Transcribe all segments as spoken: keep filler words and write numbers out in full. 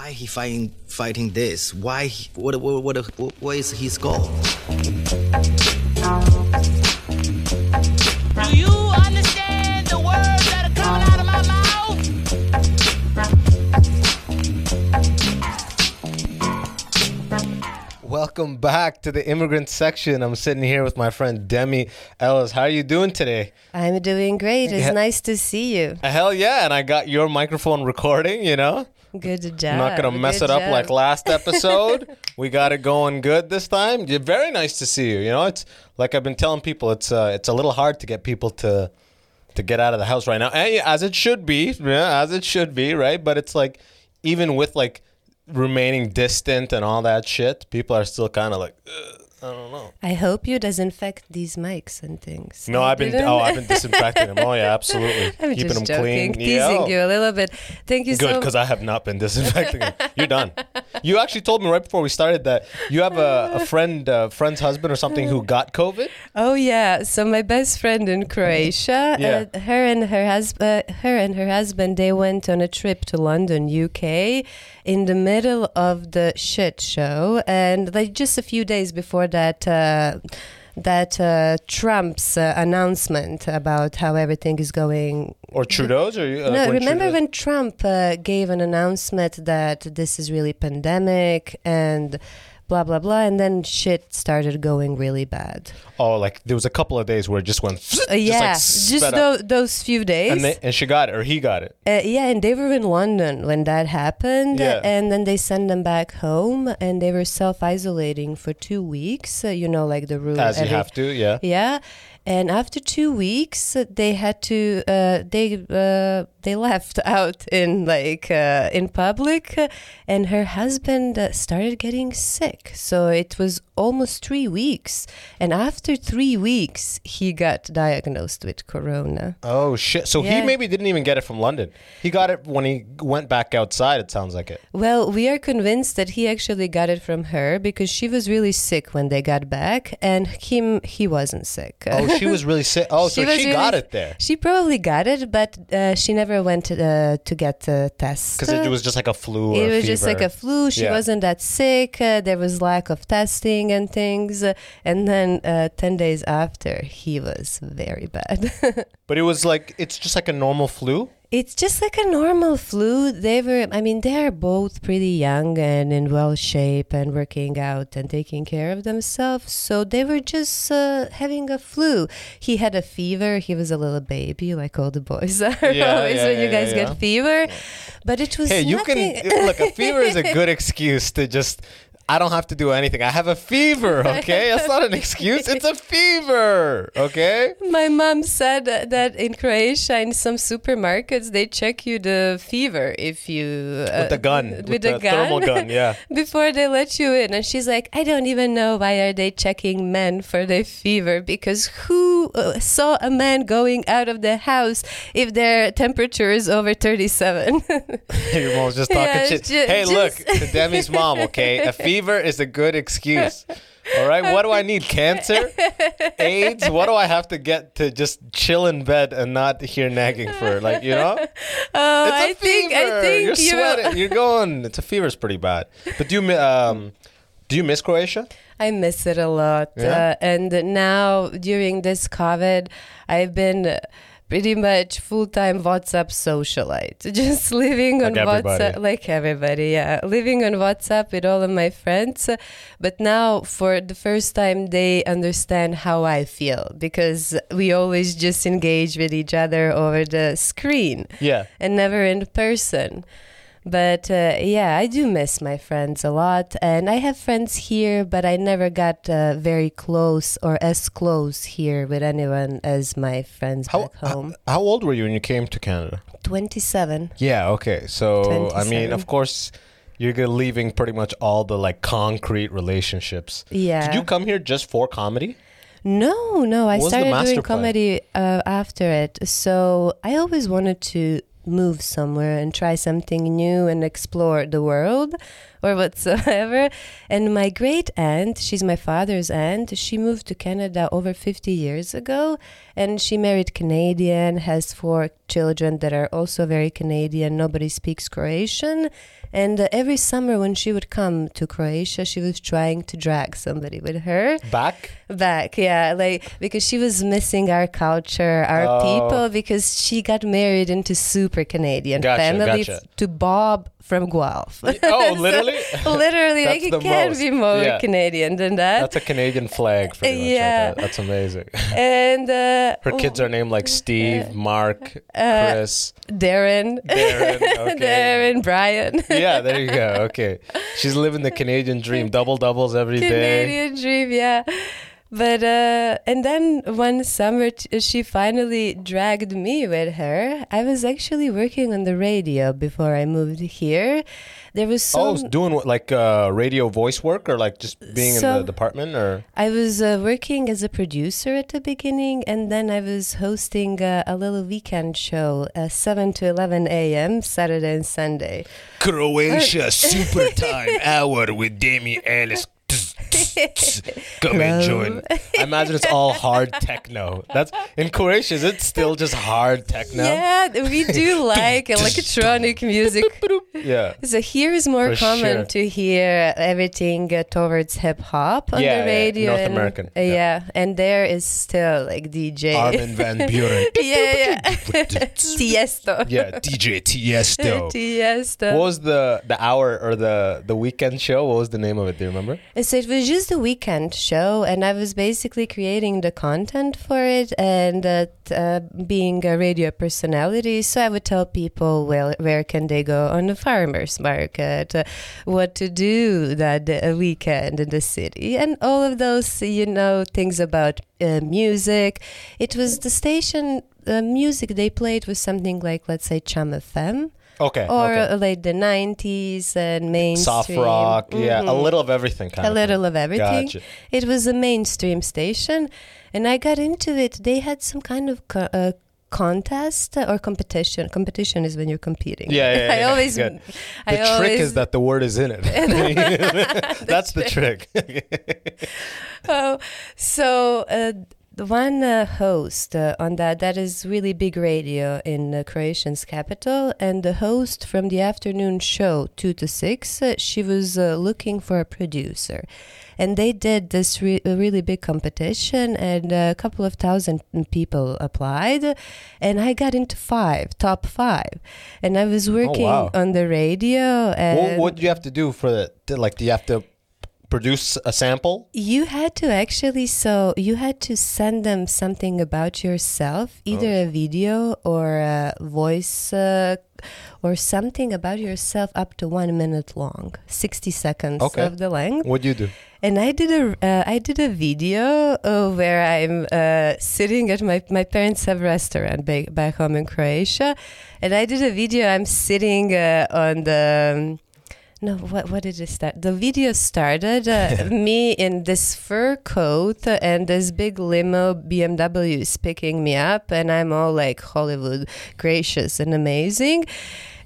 why he fighting fighting this? Why? He, what, what, what? What? What is his goal? Do you understand the words that are coming out of my mouth? Welcome back to the immigrant section. I'm sitting here with my friend Demi Ellis. How are you doing today? I'm doing great. It's yeah. nice to see you. Hell yeah. And I got your microphone recording, you know? Good job. I'm not going to mess good it up job. Like last episode. We got it going good this time. You're very nice to see you. You know, it's like I've been telling people, it's uh, it's a little hard to get people to to get out of the house right now. And as it should be, yeah, as it should be, right? But it's like, even with like remaining distant and all that shit, people are still kind of like, ugh. I don't know. I hope you disinfect these mics and things. No, I've been oh, I've been disinfecting them. Oh yeah, absolutely. I'm keeping just them joking, clean. Teasing yeah, oh. you a little bit. Thank you. Good, so much. Good, because I have not been disinfecting them. You're done. You actually told me right before we started that you have a, a friend, a friend's husband or something who got COVID. Oh yeah. So my best friend in Croatia, yeah. uh, her and her husband, uh, her and her husband, they went on a trip to London, U K, in the middle of the shit show, and like just a few days before that uh, that uh, Trump's uh, announcement about how everything is going. Or Trudeau's? Or, uh, no, remember Trudeau's? When Trump uh, gave an announcement that this is really pandemic and blah, blah, blah, and then shit started going really bad. Oh, like there was a couple of days where it just went... Uh, yeah, just, like just those, those few days. And, they, and she got it, or he got it. Uh, yeah, and they were in London when that happened, yeah. and then they sent them back home, and they were self-isolating for two weeks, uh, you know, like the rule. As every, you have to, yeah. Yeah, and after two weeks, they had to... Uh, they uh, they left out in, like, uh, in public, uh, and her husband uh, started getting sick. So it was almost three weeks. And after three weeks, he got diagnosed with corona. Oh, shit. So yeah. he maybe didn't even get it from London. He got it when he went back outside, it sounds like it. Well, we are convinced that he actually got it from her because she was really sick when they got back. And him, he wasn't sick. Oh, she was really sick. Oh, so she, she really, got it there. She probably got it, but uh, she never went to, uh, to get a test. Because it was just like a flu or It was fever. Just like a flu. She yeah. wasn't that sick. Uh, there was lack of testing and things, and then uh, ten days after he was very bad. But it was like, it's just like a normal flu? It's just like a normal flu. They were, I mean, they're both pretty young and in well shape and working out and taking care of themselves. So they were just uh, having a flu. He had a fever. He was a little baby, like all the boys are yeah, always yeah, when yeah, you guys yeah. get fever. But it was Hey, nothing. You can, look, a fever is a good excuse to just... I don't have to do anything. I have a fever, okay? That's not an excuse. It's a fever, okay? My mom said that in Croatia, in some supermarkets, they check you the fever if you... Uh, with the gun. With, with the, the gun, thermal gun, yeah. Before they let you in. And she's like, I don't even know why are they checking men for their fever, because who uh, saw a man going out of the house if their temperature is over thirty-seven? Your mom's just talking yeah, shit. Ju- hey, just... look, Demi's mom, okay? A fever. Fever is a good excuse. All right, what do I need? Cancer? AIDS? What do I have to get to just chill in bed and not hear nagging for? Like, you know? Oh, it's a I fever. Think, I think you're sweating. You're going. It's a fever's pretty bad. But do you um, do you miss Croatia? I miss it a lot. Yeah? Uh, and now during this COVID, I've been pretty much full-time WhatsApp socialite. Just living on like WhatsApp. Like everybody, yeah. Living on WhatsApp with all of my friends. But now, for the first time, they understand how I feel. Because we always just engage with each other over the screen. Yeah. And never in person. But uh, yeah, I do miss my friends a lot. And I have friends here, but I never got uh, very close or as close here with anyone as my friends how, back home. How, how old were you when you came to Canada? twenty-seven. Yeah, okay. So, twenty-seven. I mean, of course, you're leaving pretty much all the like concrete relationships. Yeah. Did you come here just for comedy? No, no. I started doing comedy uh, after it. So I always wanted to move somewhere and try something new and explore the world or whatsoever. And my great aunt, she's my father's aunt, she moved to Canada over fifty years ago, and she married Canadian, has four children that are also very Canadian. Nobody speaks Croatian. And uh, every summer when she would come to Croatia, she was trying to drag somebody with her. Back? Back, yeah. Like, because she was missing our culture, our oh. people, because she got married into super Canadian gotcha, families gotcha. to Bob from Guelph. Oh, literally? so, literally, like it can't be more yeah. Canadian than that. That's a Canadian flag, pretty much. Yeah. Like that. That's amazing. And uh, her kids are named like Steve, uh, Mark, uh, Chris. Darren. Darren, okay. Darren, Brian. Yeah, there you go. Okay. She's living the Canadian dream. Double doubles every Canadian day. Canadian dream, yeah. But, uh, and then one summer, t- she finally dragged me with her. I was actually working on the radio before I moved here. There was some... Oh, doing what, like uh, radio voice work or like just being so in the department or... I was uh, working as a producer at the beginning, and then I was hosting uh, a little weekend show, uh, seven to eleven a.m. Saturday and Sunday. Croatia or- Super Time Hour with Demi Ellis. Come and join. I imagine it's all hard techno. That's in Croatia. Is it still just hard techno? Yeah, we do like electronic music. Yeah. So here is more For common sure. to hear everything uh, towards hip hop on yeah, the radio. Yeah, North and, American. Uh, yeah. yeah, and there is still like D J Armin van Buuren. yeah, yeah. Tiësto. Yeah, D J Tiësto. Tiësto. What was the the hour or the the weekend show? What was the name of it? Do you remember? So it was just a weekend show, and I was basically creating the content for it and uh, t- uh, being a radio personality. So I would tell people, well, where can they go on the farmer's market, uh, what to do that uh, weekend in the city, and all of those, you know, things about uh, music. It was the station, the music they played was something like, let's say, Chum F M. Okay. Or okay. like the nineties and mainstream. Soft rock, mm-hmm. yeah, a little of everything kind a of. A little thing. of everything. Gotcha. It was a mainstream station, and I got into it. They had some kind of co- uh, contest or competition. Competition is when you're competing. Yeah, yeah, yeah. I always. Good. The I trick always... is that the word is in it. That's the trick. trick. oh, so. Uh, The one uh, host uh, on that, that is really big radio in uh, Croatian's capital, and the host from the afternoon show, two to six, uh, she was uh, looking for a producer. And they did this re- really big competition, and a couple of thousand people applied, and I got into five, top five. And I was working oh, wow. on the radio. And what did you have to do for that? Like, do you have to... produce a sample? You had to actually, so you had to send them something about yourself, either oh. a video or a voice uh, or something about yourself up to one minute long, sixty seconds okay. of the length. What do you do? And I did a, uh, I did a video uh, where I'm uh, sitting at my, my parents have a restaurant back, back home in Croatia. And I did a video, I'm sitting uh, on the... Um, No, what what did it start? The video started uh, me in this fur coat and this big limo B M W is picking me up, and I'm all like Hollywood gracious and amazing.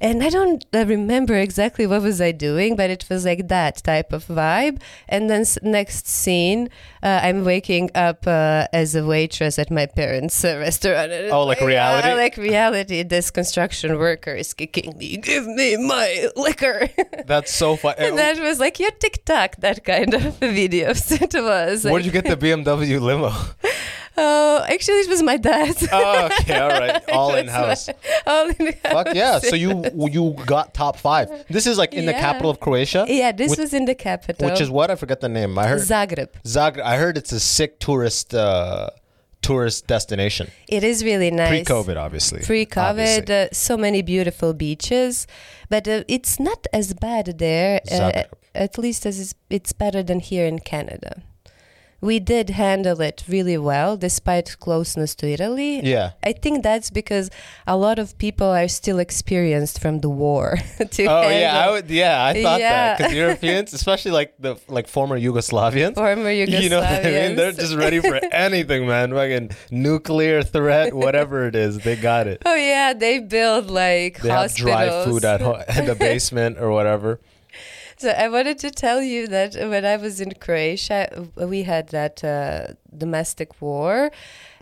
And I don't remember exactly what was I doing, but it was like that type of vibe. And then s- next scene, uh, I'm waking up uh, as a waitress at my parents' uh, restaurant. And oh, like, like reality? Uh, like reality. This construction worker is kicking me. Give me my liquor. That's so funny. And that was like your TikTok, that kind of videos. It was. Where'd like, you get the B M W limo? Oh, actually, it was my dad. Oh, okay, all right, all in house. All in house. Fuck yeah! So you you got top five. This is like in yeah. the capital of Croatia. Yeah, this which, was in the capital, which is what I forget the name. I heard Zagreb. Zagreb. I heard it's a sick tourist. Uh, tourist destination. It is really nice. Pre-COVID, obviously. Pre-COVID, obviously. Uh, so many beautiful beaches, but uh, it's not as bad there. Uh, at least as it's, it's better than here in Canada. we did handle it really well, despite closeness to Italy. Yeah. I think that's because a lot of people are still experienced from the war. to oh, handle. yeah. I would, yeah, I thought yeah. that. Because Europeans, especially like the like former Yugoslavians. Former Yugoslavians. You know what I mean? They're just ready for anything, man. Fucking nuclear threat, whatever it is. They got it. Oh, yeah. They build like they hospitals. They have dry food at home, in the basement or whatever. So I wanted to tell you that when I was in Croatia, we had that uh, domestic war,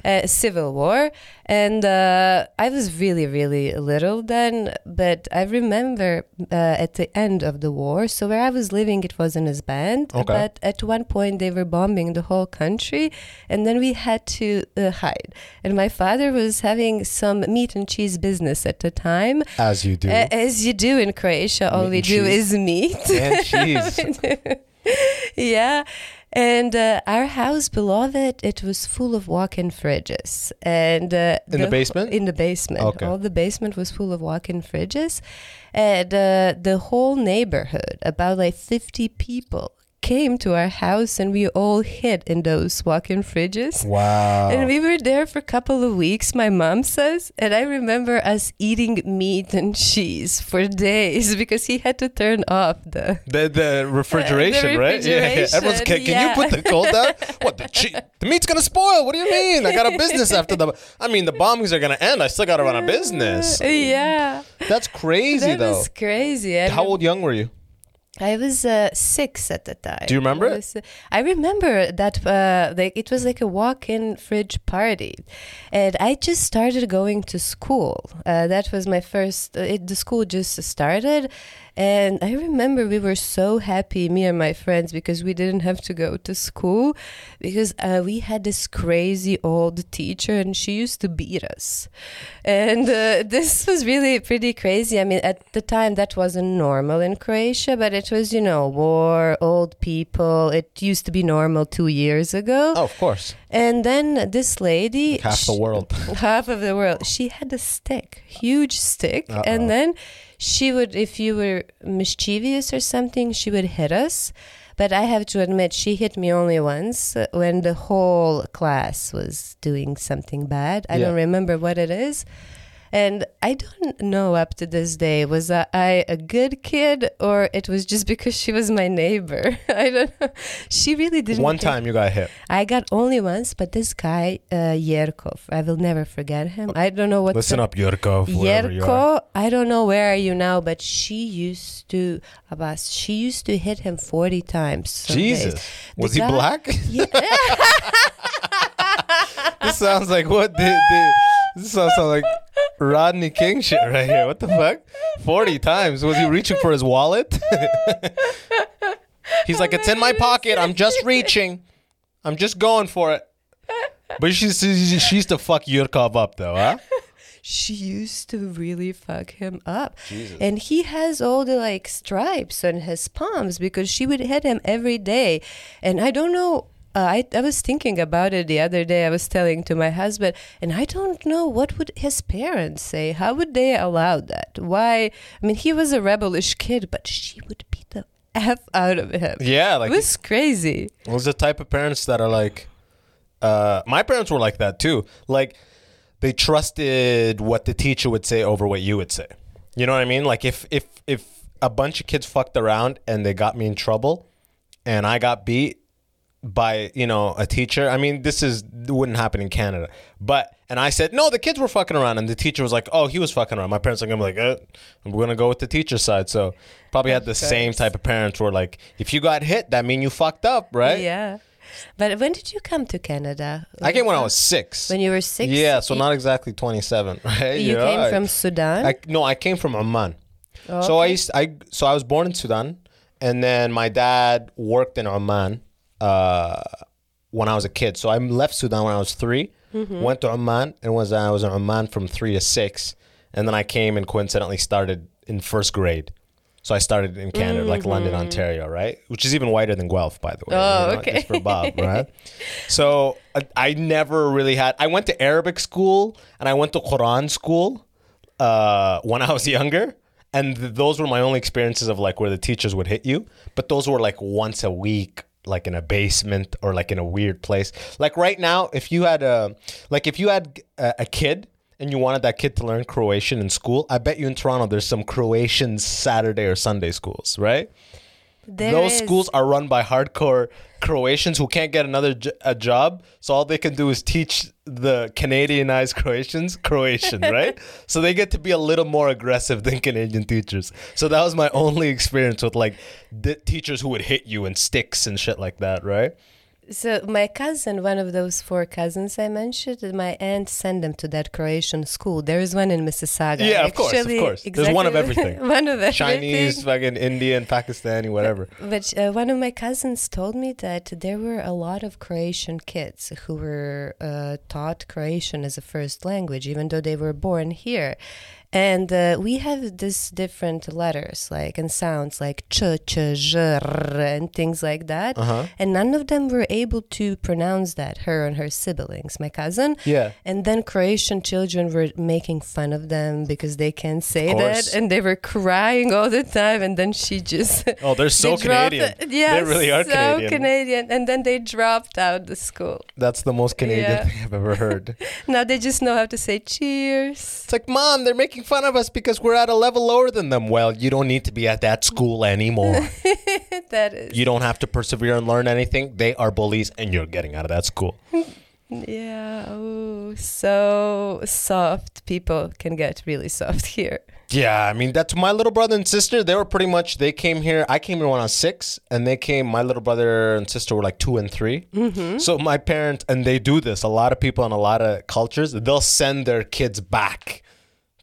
uh, civil war. And uh, I was really, really little then. But I remember uh, at the end of the war, so where I was living, it wasn't as bad. Okay. But at one point, they were bombing the whole country. And then we had to uh, hide. And my father was having some meat and cheese business at the time. As you do. Uh, as you do in Croatia. All meat we do cheese. is meat. And cheese. Yeah. And uh, our house below it, it was full of walk-in fridges. And uh, in the, the basement? In the basement. Okay. All the basement was full of walk-in fridges. And uh, the whole neighborhood, about like fifty people, came to our house and we all hid in those walk-in fridges. Wow. And we were there for a couple of weeks, my mom says. And I remember us eating meat and cheese for days because he had to turn off the... The, the refrigeration, uh, the refrigeration, right? Yeah, yeah. Everyone's kidding. Yeah. Can you put the cold down? What, the cheese? The meat's going to spoil. What do you mean? I got a business after the... I mean, the bombings are going to end. I still got to run a business. Yeah. That's crazy, that though. That was crazy. I How old young were you? I was uh, six at the time. Do you remember I was, it? I remember that uh, like it was like a walk-in fridge party. And I just started going to school. Uh, that was my first... Uh, it, the school just started. And I remember we were so happy, me and my friends, because we didn't have to go to school. Because uh, we had this crazy old teacher and she used to beat us. And uh, this was really pretty crazy. I mean, at the time, that wasn't normal in Croatia, but it was, you know, war, old people. It used to be normal two years ago. Oh, of course. And then this lady... Like half she, the world. Half of the world. She had a stick, huge stick. Uh-oh. And then... She would, if you were mischievous or something, she would hit us. But I have to admit, she hit me only once when the whole class was doing something bad. I yeah. don't remember what it is. And I don't know up to this day, was I a good kid or it was just because she was my neighbor? I don't know. She really didn't. One hit. time you got hit. I got only once, but this guy, uh, Jerkov, I will never forget him. I don't know what. Listen the, up, Jerkov. Jerko, I don't know where are you now, but she used to, Abbas, she used to hit him forty times. Jesus. Days. Was the he guy, black? Yeah. This sounds like what did This sounds like Rodney King shit right here. What the fuck? forty times. Was he reaching for his wallet? He's like, it's in my pocket. I'm just reaching. I'm just going for it. But she, she, she used to fuck Yurkov up, though, huh? She used to really fuck him up. Jesus. And he has all the like stripes on his palms because she would hit him every day. And I don't know. Uh, I, I was thinking about it the other day. I was telling to my husband, and I don't know what would his parents say. How would they allow that? Why? I mean, he was a rebellish kid, but she would beat the F out of him. Yeah. Like, it was crazy. It was the type of parents that are like, uh, my parents were like that too. Like, they trusted what the teacher would say over what you would say. You know what I mean? Like, if if if a bunch of kids fucked around and they got me in trouble and I got beat, by, you know, a teacher. I mean, this is wouldn't happen in Canada. But, and I said, no, the kids were fucking around. And the teacher was like, oh, he was fucking around. My parents are going to be like, eh, I'm going to go with the teacher's side. So probably had the same type of parents who were like, if you got hit, that mean you fucked up, right? Yeah. But when did you come to Canada? When I came when I was six. When you were six? Yeah, so not exactly twenty-seven, right? You, you know, came I, from Sudan? I, no, I came from Oman. Oh, so, okay. I used, I, so I was born in Sudan. And then my dad worked in Oman. Uh, when I was a kid. So I left Sudan when I was three, mm-hmm. went to Oman, and was I was in Oman from three to six. And then I came and coincidentally started in first grade. So I started in Canada, mm-hmm. like London, Ontario, right? Which is even whiter than Guelph, by the way. Oh, you know, okay. Just for Bob, right? So I, I never really had... I went to Arabic school, and I went to Quran school uh, when I was younger. And th- those were my only experiences of like where the teachers would hit you. But those were like once a week like in a basement or like in a weird place. Like right now, if you had a like if you had a, a kid and you wanted that kid to learn Croatian in school, I bet you in Toronto there's some Croatian Saturday or Sunday schools, right? There Those is. schools are run by hardcore Croatians who can't get another j- a job, so all they can do is teach the Canadianized Croatians Croatian, right? So they get to be a little more aggressive than Canadian teachers. So that was my only experience with like the teachers who would hit you and sticks and shit like that, right? So my cousin, one of those four cousins I mentioned, my aunt sent them to that Croatian school. There is one in Mississauga. Yeah, of course, of course. Exactly. There's one of everything. One of everything. Chinese, fucking Indian, Pakistani, whatever. But uh, one of my cousins told me that there were a lot of Croatian kids who were uh, taught Croatian as a first language, even though they were born here. And uh, we have these different letters like and sounds like ch, ch, zh, rr, and things like that. Uh-huh. And none of them were able to pronounce that, her and her siblings, my cousin. Yeah. And then Croatian children were making fun of them because they can't say that. And they were crying all the time. And then she just... Oh, they're so they Canadian. Dropped, yeah, they really are so Canadian. Canadian. And then they dropped out the school. That's the most Canadian yeah. thing I've ever heard. Now they just know how to say cheers. It's like, Mom, they're making fun of us because we're at a level lower than them. Well, you don't need to be at that school anymore. That is. You don't have to persevere and learn anything. They are bullies and you're getting out of that school. Yeah. Ooh, so soft. People can get really soft here. Yeah, I mean, that's my little brother and sister. They were pretty much, they came here. I came here when I was six, and they came, my little brother and sister were like two and three. Mm-hmm. So my parents, and they do this, a lot of people in a lot of cultures, they'll send their kids back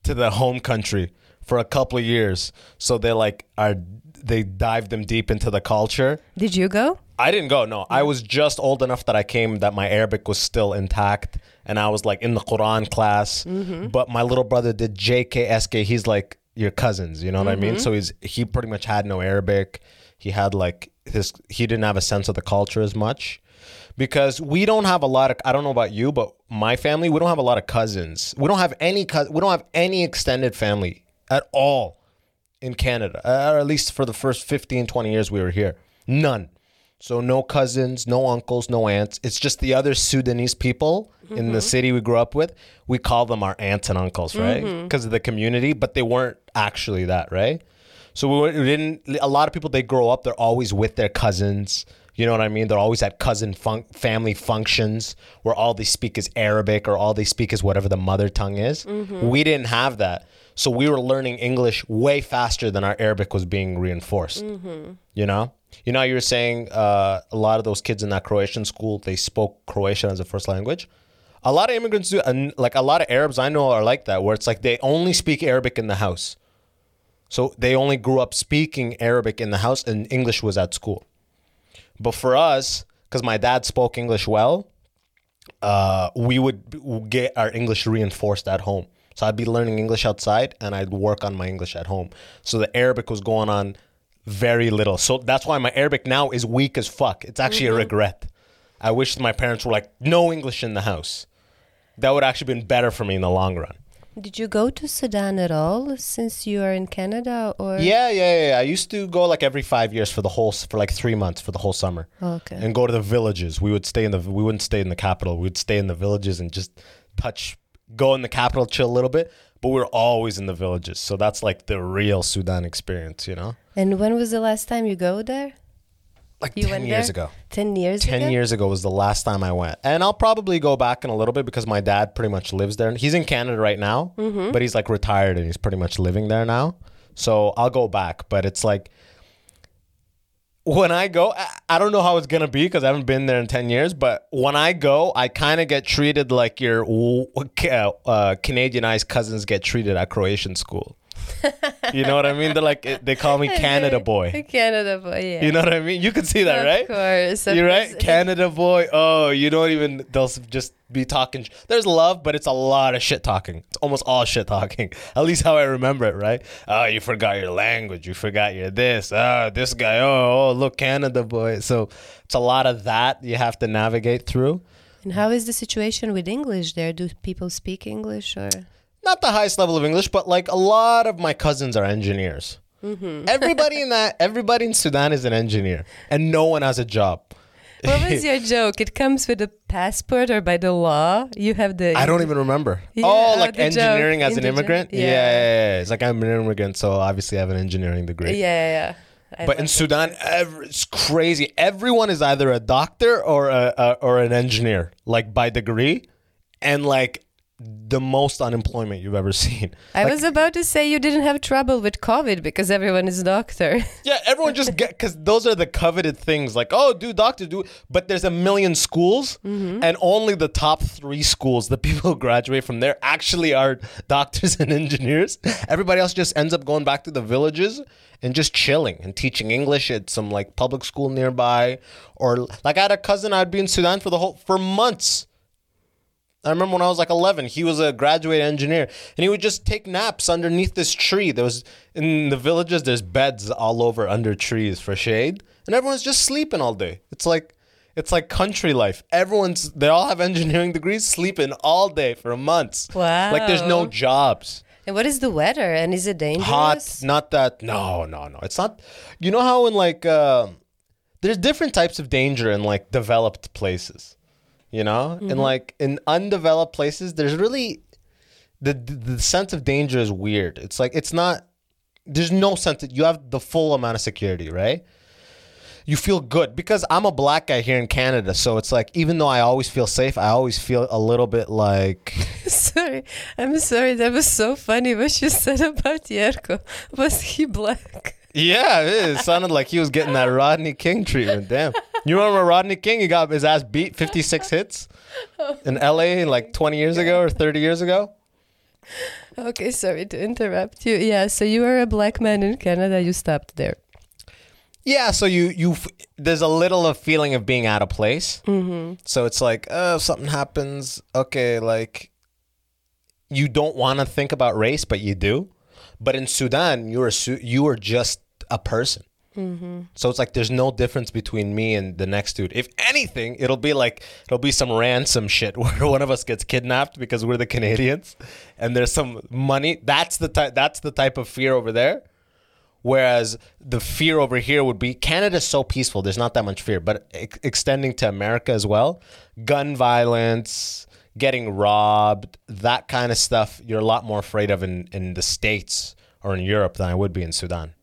to the home country for a couple of years. So they like are they dive them deep into the culture. Did you go? I didn't go, no. I was just old enough that I came that my Arabic was still intact and I was like in the Quran class. Mm-hmm. But my little brother did J K S K. He's like your cousins, you know what mm-hmm. I mean? So he's he pretty much had no Arabic. He had like his he didn't have a sense of the culture as much. Because we don't have a lot of, I don't know about you, but my family, we don't have a lot of cousins. We don't have any cousins. We don't have any extended family at all in Canada, or at least for the first fifteen, twenty years we were here. None. So no cousins, no uncles, no aunts. It's just the other Sudanese people mm-hmm. in the city we grew up with. We call them our aunts and uncles, right? Because mm-hmm. of the community, but they weren't actually that, right? So we didn't, a lot of people, they grow up, they're always with their cousins. You know what I mean? They're always at cousin fun- family functions where all they speak is Arabic or all they speak is whatever the mother tongue is. Mm-hmm. We didn't have that. So we were learning English way faster than our Arabic was being reinforced. Mm-hmm. You know? You know, you were saying uh, a lot of those kids in that Croatian school, they spoke Croatian as a first language. A lot of immigrants do, and like a lot of Arabs I know are like that, where it's like they only speak Arabic in the house. So they only grew up speaking Arabic in the house and English was at school. But for us, because my dad spoke English well, uh, we would get our English reinforced at home. So I'd be learning English outside and I'd work on my English at home. So the Arabic was going on very little. So that's why my Arabic now is weak as fuck. It's actually mm-hmm. a regret. I wish my parents were like, no English in the house. That would actually been better for me in the long run. Did you go to Sudan at all since you are in Canada? Or yeah, yeah, yeah. I used to go like every five years for the whole for like three months for the whole summer. Okay. And go to the villages. We would stay in the we wouldn't stay in the capital. We would stay in the villages and just touch, go in the capital, chill a little bit. But we were always in the villages, so that's like the real Sudan experience, you know. And when was the last time you go there? Like you ten years there? ago. Ten years ten ago? Ten years ago was the last time I went. And I'll probably go back in a little bit because my dad pretty much lives there. He's in Canada right now, mm-hmm. but he's like retired and he's pretty much living there now. So I'll go back. But it's like when I go, I, I don't know how it's going to be because I haven't been there in ten years. But when I go, I kind of get treated like your uh, Canadianized cousins get treated at Croatian school. You know what I mean? They're like, they call me Canada boy. Canada boy, yeah. You know what I mean? You can see that, of right? Of course. You're right? Canada boy. Oh, you don't even, they'll just be talking. There's love, but it's a lot of shit talking. It's almost all shit talking. At least how I remember it, right? Oh, you forgot your language. You forgot your this. Oh, this guy. Oh, oh look, Canada boy. So it's a lot of that you have to navigate through. And how is the situation with English there? Do people speak English or... Not the highest level of English, but like a lot of my cousins are engineers. Mm-hmm. Everybody in that, everybody in Sudan is an engineer, and no one has a job. What was your joke? It comes with a passport or by the law? You have the... I don't even remember. Yeah, oh, like engineering joke. as an immigrant? Yeah. Yeah, yeah, yeah. It's like I'm an immigrant, so obviously I have an engineering degree. Yeah, yeah, yeah. But like in Sudan, every, it's crazy. Everyone is either a doctor or a, a or an engineer, like by degree, and like the most unemployment you've ever seen. I like, was about to say you didn't have trouble with COVID because everyone is doctor. Yeah, everyone just get, because those are the coveted things, like, oh, do doctor, do, but there's a million schools, mm-hmm. and only the top three schools, the people who graduate from there actually are doctors and engineers. Everybody else just ends up going back to the villages and just chilling and teaching English at some like public school nearby. Or like I had a cousin, I'd be in Sudan for the whole, for months. I remember when I was like eleven, he was a graduate engineer, and he would just take naps underneath this tree. There was, in the villages, there's beds all over under trees for shade, and everyone's just sleeping all day. It's like, it's like country life. Everyone's, they all have engineering degrees, sleeping all day for months. Wow. Like there's no jobs. And what is the weather? And is it dangerous? Hot, not that, no, no, no. It's not, you know how in like, uh, there's different types of danger in like developed places. You know, mm-hmm. and like in undeveloped places, there's really the, the the sense of danger is weird. It's like it's not. There's no sense that you have the full amount of security, right? You feel good because I'm a black guy here in Canada, so it's like even though I always feel safe, I always feel a little bit like. Sorry, I'm sorry. That was so funny what you said about Jerko. Was he black? Yeah, it sounded like he was getting that Rodney King treatment. Damn. You remember Rodney King? He got his ass beat fifty-six hits in L A like twenty years ago or thirty years ago. Okay, sorry to interrupt you. Yeah, so you are a black man in Canada. You stopped there. Yeah, so you you there's a little of feeling of being out of place. Mm-hmm. So it's like, oh, if something happens, okay, like you don't want to think about race, but you do. But in Sudan, you're a, you are just a person. Mm-hmm. So it's like there's no difference between me and the next dude. If anything, it'll be like it'll be some ransom shit where one of us gets kidnapped because we're the Canadians, and there's some money. That's the type. That's the type of fear over there. Whereas the fear over here would be Canada's so peaceful. There's not that much fear, but ex- extending to America as well, gun violence, getting robbed, that kind of stuff. You're a lot more afraid of in in the States or in Europe than I would be in Sudan.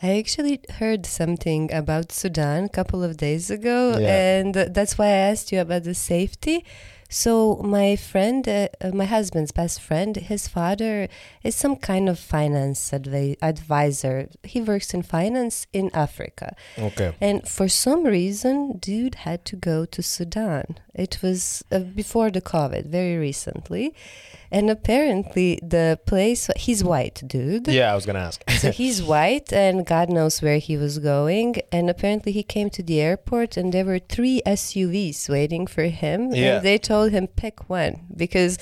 I actually heard something about Sudan a couple of days ago, yeah. and that's why I asked you about the safety. So my friend, uh, my husband's best friend, his father is some kind of finance advi- advisor. He works in finance in Africa. Okay. And for some reason, dude had to go to Sudan. It was uh, before the COVID, very recently. And apparently the place, he's white, dude. Yeah, I was going to ask. So he's white and God knows where he was going. And apparently he came to the airport and there were three S U Vs waiting for him. Yeah. And they told him, pick one because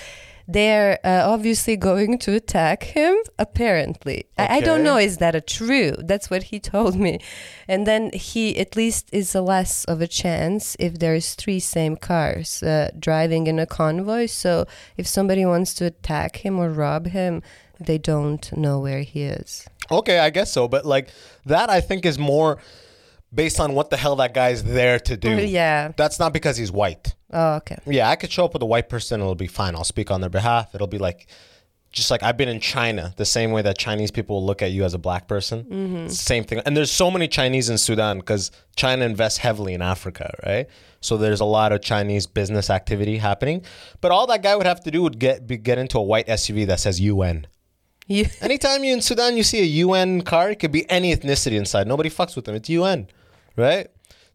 they're uh, obviously going to attack him, apparently. Okay. I, I don't know, is that a true? That's what he told me. And then he at least is a less of a chance if there's three same cars uh, driving in a convoy. So if somebody wants to attack him or rob him, they don't know where he is. Okay, I guess so. But like that I think is more based on what the hell that guy's there to do. Yeah. That's not because he's white. Oh, okay. Yeah, I could show up with a white person. It'll be fine. I'll speak on their behalf. It'll be like, just like I've been in China, the same way that Chinese people will look at you as a black person. Mm-hmm. Same thing. And there's so many Chinese in Sudan because China invests heavily in Africa, right? So there's a lot of Chinese business activity happening. But all that guy would have to do would get be, get into a white S U V that says U N. Yeah. Anytime you're in Sudan, you see a U N car, it could be any ethnicity inside. Nobody fucks with them. It's U N, right?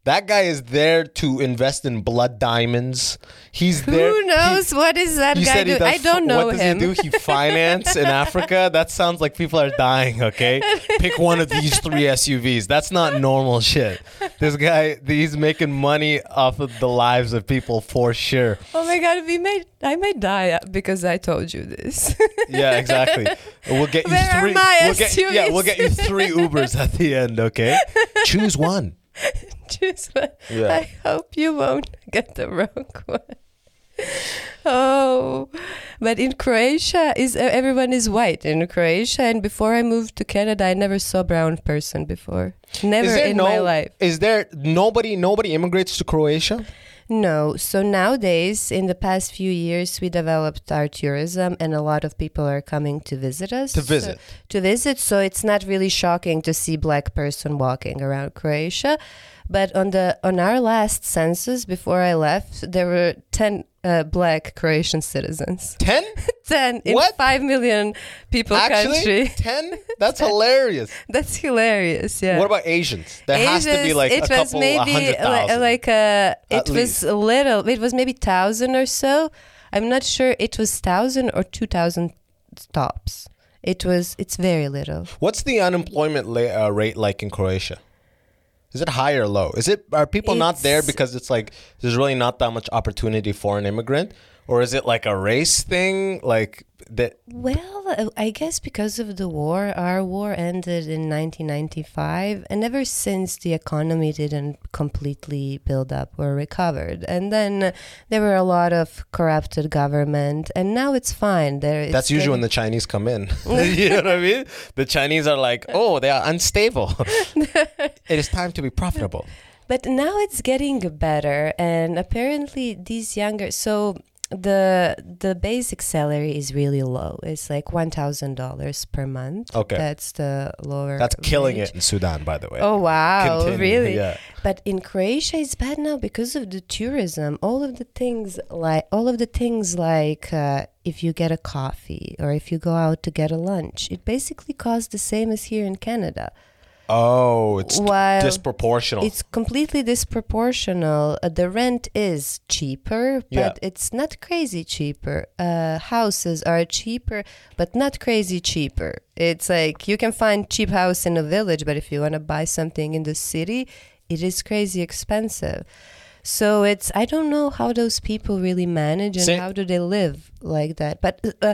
That guy is there to invest in blood diamonds. He's there. Who knows? He, what is that guy doing? I don't know what him. What does he do? He finance in Africa? That sounds like people are dying, okay? Pick one of these three S U Vs. That's not normal shit. This guy, he's making money off of the lives of people for sure. Oh my God, we may, I might die because I told you this. Yeah, exactly. We'll get you Where three. Are my we'll S U Vs? Get, yeah, we'll get you three Ubers at the end, okay? Choose one. Choose one. Yeah. I hope you won't get the wrong one. Oh, but in Croatia, is uh, everyone is white in Croatia. And before I moved to Canada, I never saw a brown person before. Never in no, my life. Is there nobody, nobody immigrates to Croatia? No. So nowadays, in the past few years, we developed our tourism and a lot of people are coming to visit us. To visit. So, to visit. So it's not really shocking to see black person walking around Croatia. But on the on our last census, before I left, there were ten uh, black Croatian citizens. Ten? ten in what? Five million people Actually, country. Ten? That's ten. Hilarious. That's hilarious. Yeah. What about Asians? There Asians, has to be like it a couple, was maybe a hundred thousand. Like a, it was a little. It was maybe thousand or so. I'm not sure. It was thousand or two thousand tops. It was. It's very little. What's the unemployment la- uh, rate like in Croatia? Is it high or low? Is it are people it's, not there because it's like there's really not that much opportunity for an immigrant, or is it like a race thing? Like that? Well, I guess because of the war, our war ended in nineteen ninety-five, and ever since the economy didn't completely build up or recovered, and then there were a lot of corrupted government, and now it's fine. There, it's that's usually like, when the Chinese come in. You know what I mean? The Chinese are like, oh, they are unstable. It is time to be profitable. But now it's getting better, and apparently these younger so. The the basic salary is really low. It's like one thousand dollars per month. Okay. That's the lower That's killing wage. It in Sudan, by the way. Oh, wow. Continue. Really? Yeah. But in Croatia, it's bad now because of the tourism. All of the things like, all of the things like uh, if you get a coffee or if you go out to get a lunch, it basically costs the same as here in Canada. Oh, it's While disproportional. It's completely disproportional. Uh, the rent is cheaper, but yeah. It's not crazy cheaper. Uh, houses are cheaper, but not crazy cheaper. It's like you can find cheap house in a village, but if you want to buy something in the city, it is crazy expensive. So it's I don't know how those people really manage and See? How do they live like that. But. Uh,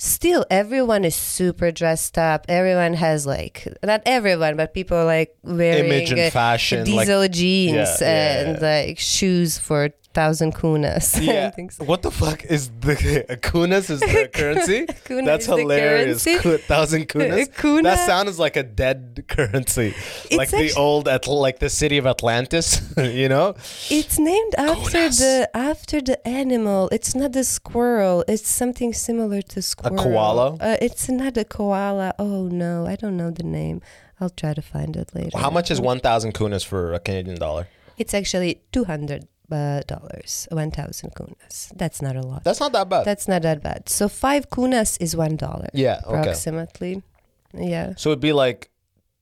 Still, everyone is super dressed up. Everyone has like, not everyone, but people are like wearing image and uh, fashion, diesel like, jeans yeah, and yeah, yeah. like shoes for thousand kunas. Yeah. So. What the fuck is the kunas is the currency? Kuna That's hilarious. The currency. Thousand kunas. Kuna? That sounds like a dead currency, it's like actually, the old at like the city of Atlantis. You know, it's named after kunas. the after the animal. It's not the squirrel. It's something similar to squirrel. A koala? Uh, it's not a koala. Oh, no. I don't know the name. I'll try to find it later. How much is one thousand kunas for a Canadian dollar? It's actually two hundred dollars. Uh, one thousand kunas. That's not a lot. That's not that bad. That's not that bad. So five kunas is one dollar. Yeah, okay. Approximately. Yeah. So it'd be like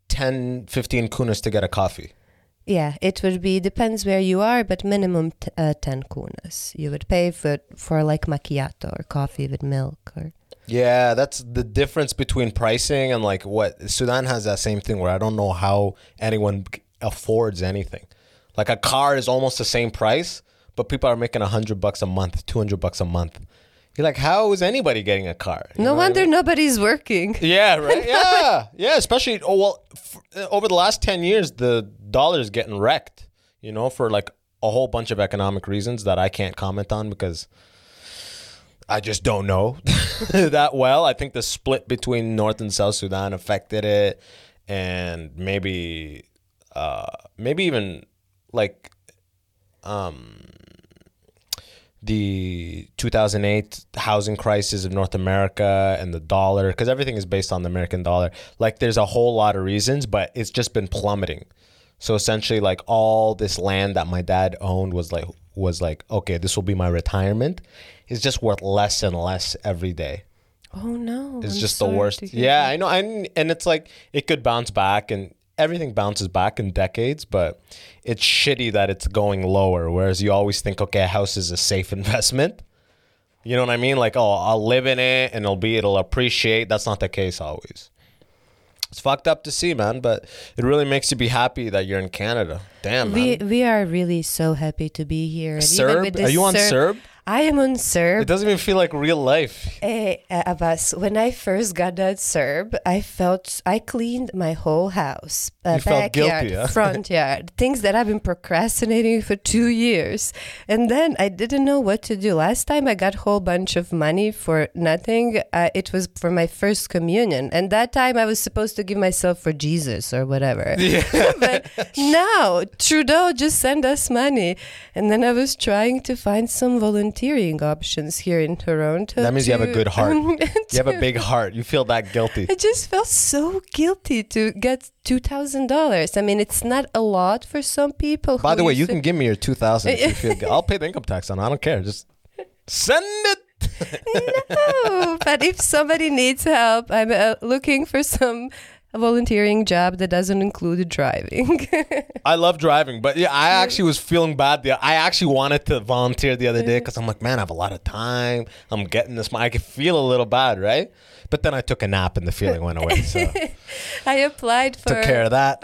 ten, fifteen kunas to get a coffee. Yeah, it would be, depends where you are, but minimum t- uh, ten kunas. You would pay for, for like macchiato or coffee with milk or... Yeah, that's the difference between pricing and like what Sudan has that same thing where I don't know how anyone affords anything. Like a car is almost the same price, but people are making a hundred bucks a month, two hundred bucks a month. You're like, how is anybody getting a car? You no wonder I mean? Nobody's working. Yeah, right. Yeah, yeah. Especially oh well, f- over the last ten years, the dollar is getting wrecked. You know, for like a whole bunch of economic reasons that I can't comment on because. I just don't know that well. I think the split between North and South Sudan affected it, and maybe, uh, maybe even like um, the two thousand eight housing crisis of North America and the dollar, because everything is based on the American dollar. Like, there's a whole lot of reasons, but it's just been plummeting. So essentially, like all this land that my dad owned was like was like okay, this will be my retirement. It's just worth less and less every day. Oh, no. It's I'm just the worst. Yeah, that. I know. I'm, and it's like it could bounce back and everything bounces back in decades, but it's shitty that it's going lower, whereas you always think, okay, a house is a safe investment. You know what I mean? Like, oh, I'll live in it and it'll be, it'll appreciate. That's not the case always. It's fucked up to see, man, but it really makes you be happy that you're in Canada. Damn, man. We, we are really so happy to be here. Serb? Are you on Serb? Serb? I am on Serb. It doesn't even feel like real life. Hey, Abbas, when I first got that Serb, I felt I cleaned my whole house. Uh, you felt guilty, huh? Front yard. Things that I've been procrastinating for two years. And then I didn't know what to do. Last time I got a whole bunch of money for nothing. Uh, it was for my first communion. And that time I was supposed to give myself for Jesus or whatever. Yeah. But now Trudeau just sent us money. And then I was trying to find some volunteers. Volunteering options here in Toronto. That means to, you have a good heart. Um, to, you have a big heart. You feel that guilty. I just felt so guilty to get two thousand dollars. I mean, it's not a lot for some people. By the way, you to, can give me your two thousand dollars if you feel good. I'll pay the income tax on it. I don't care. Just send it. No, but if somebody needs help, I'm uh, looking for some volunteering job that doesn't include driving. I love driving, but yeah, I actually was feeling bad there. I actually wanted to volunteer the other day because I'm like, man, I have a lot of time. I'm getting this money. I could feel a little bad, right? But then I took a nap and the feeling went away. So I applied for... Took care of that.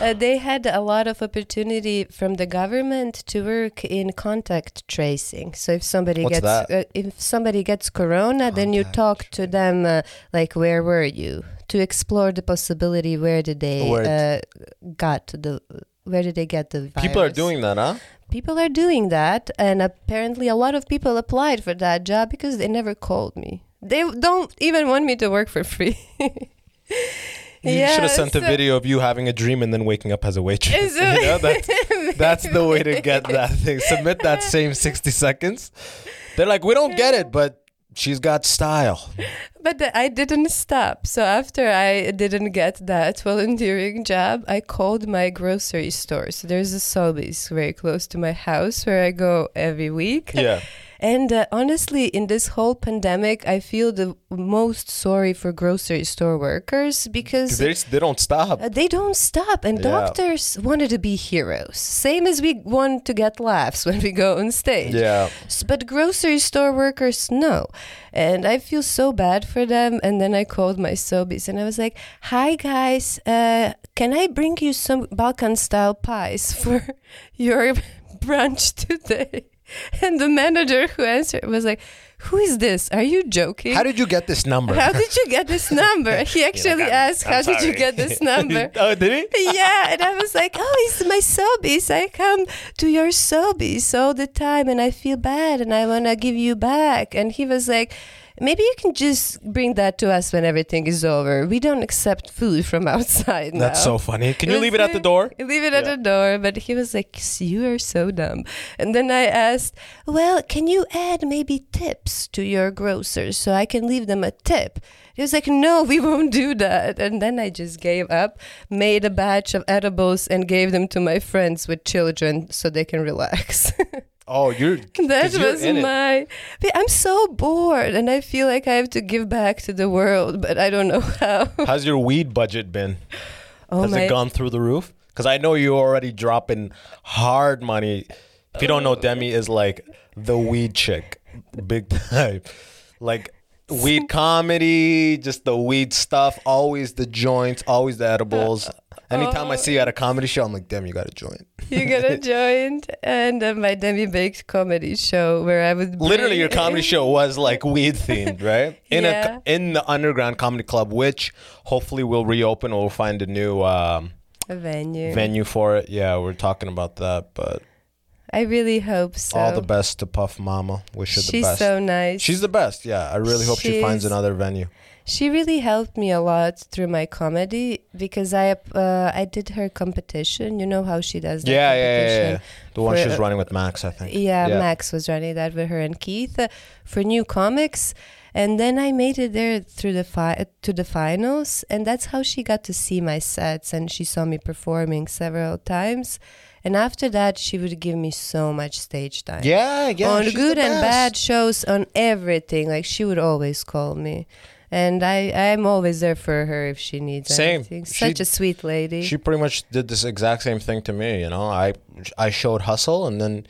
Uh, they had a lot of opportunity from the government to work in contact tracing. So if somebody What's gets uh, if somebody gets corona, contact. Then you talk to them uh, like, where were you? To explore the possibility, where did they where uh, got the... Where did they get the virus? People are doing that, huh? People are doing that. And apparently a lot of people applied for that job because they never called me. They don't even want me to work for free. You yeah, should have sent so, a video of you having a dream and then waking up as a waitress. So, you know, that's, that's the way to get that thing. Submit that same sixty seconds. They're like, we don't get it, but she's got style. But the, I didn't stop. So after I didn't get that volunteering job, I called my grocery store. So there's a Sobeys very close to my house where I go every week. Yeah. And uh, honestly, in this whole pandemic, I feel the most sorry for grocery store workers because they, they don't stop. Uh, they don't stop. And yeah. Doctors wanted to be heroes. Same as we want to get laughs when we go on stage. Yeah. So, but grocery store workers, no. And I feel so bad for them. And then I called my Sobeys and I was like, hi, guys, uh, can I bring you some Balkan style pies for your brunch today? And the manager who answered was like, who is this? Are you joking? How did you get this number? How did you get this number? He actually like, asked, how sorry. did you get this number? Oh, did he? Yeah. And I was like, oh, it's my Sobeys. I come to your Sobeys all the time and I feel bad and I want to give you back. And he was like, maybe you can just bring that to us when everything is over. We don't accept food from outside now. That's so funny. Can you leave it at the door? Leave it yeah. at the door. But he was like, you are so dumb. And then I asked, well, can you add maybe tips to your grocers so I can leave them a tip? He was like, no, we won't do that. And then I just gave up, made a batch of edibles and gave them to my friends with children so they can relax. Oh, you're that was you're in my it. I'm so bored and I feel like I have to give back to the world, but I don't know how. How's your weed budget been? Oh, has my... it gone through the roof? Because I know you're already dropping hard money. If you don't know, Demi is like the weed chick, big time. Like weed comedy, just the weed stuff, always the joints, always the edibles. Anytime oh. I see you at a comedy show, I'm like, Demi, you got to join. You got to join. And uh, my Demi Baked comedy show where I would... Literally, your comedy show was like weed themed, right? In yeah. a, in the underground comedy club, which hopefully will reopen or we'll find a new um, a venue. venue for it. Yeah, we're talking about that, but... I really hope so. All the best to Puff Mama. Wish her the She's best. She's so nice. She's the best, yeah. I really hope She's... she finds another venue. She really helped me a lot through my comedy because I uh, I did her competition. You know how she does that yeah, competition. Yeah, yeah, yeah. The one for, she was running with Max, I think. Yeah, yeah, Max was running that with her and Keith uh, for new comics. And then I made it there through the fi- to the finals. And that's how she got to see my sets. And she saw me performing several times. And after that, she would give me so much stage time. Yeah, yeah. On good and bad shows, on everything. Like, she would always call me. And I, I'm always there for her if she needs same. anything. Such she, a sweet lady. She pretty much did this exact same thing to me, you know. I I showed hustle, and then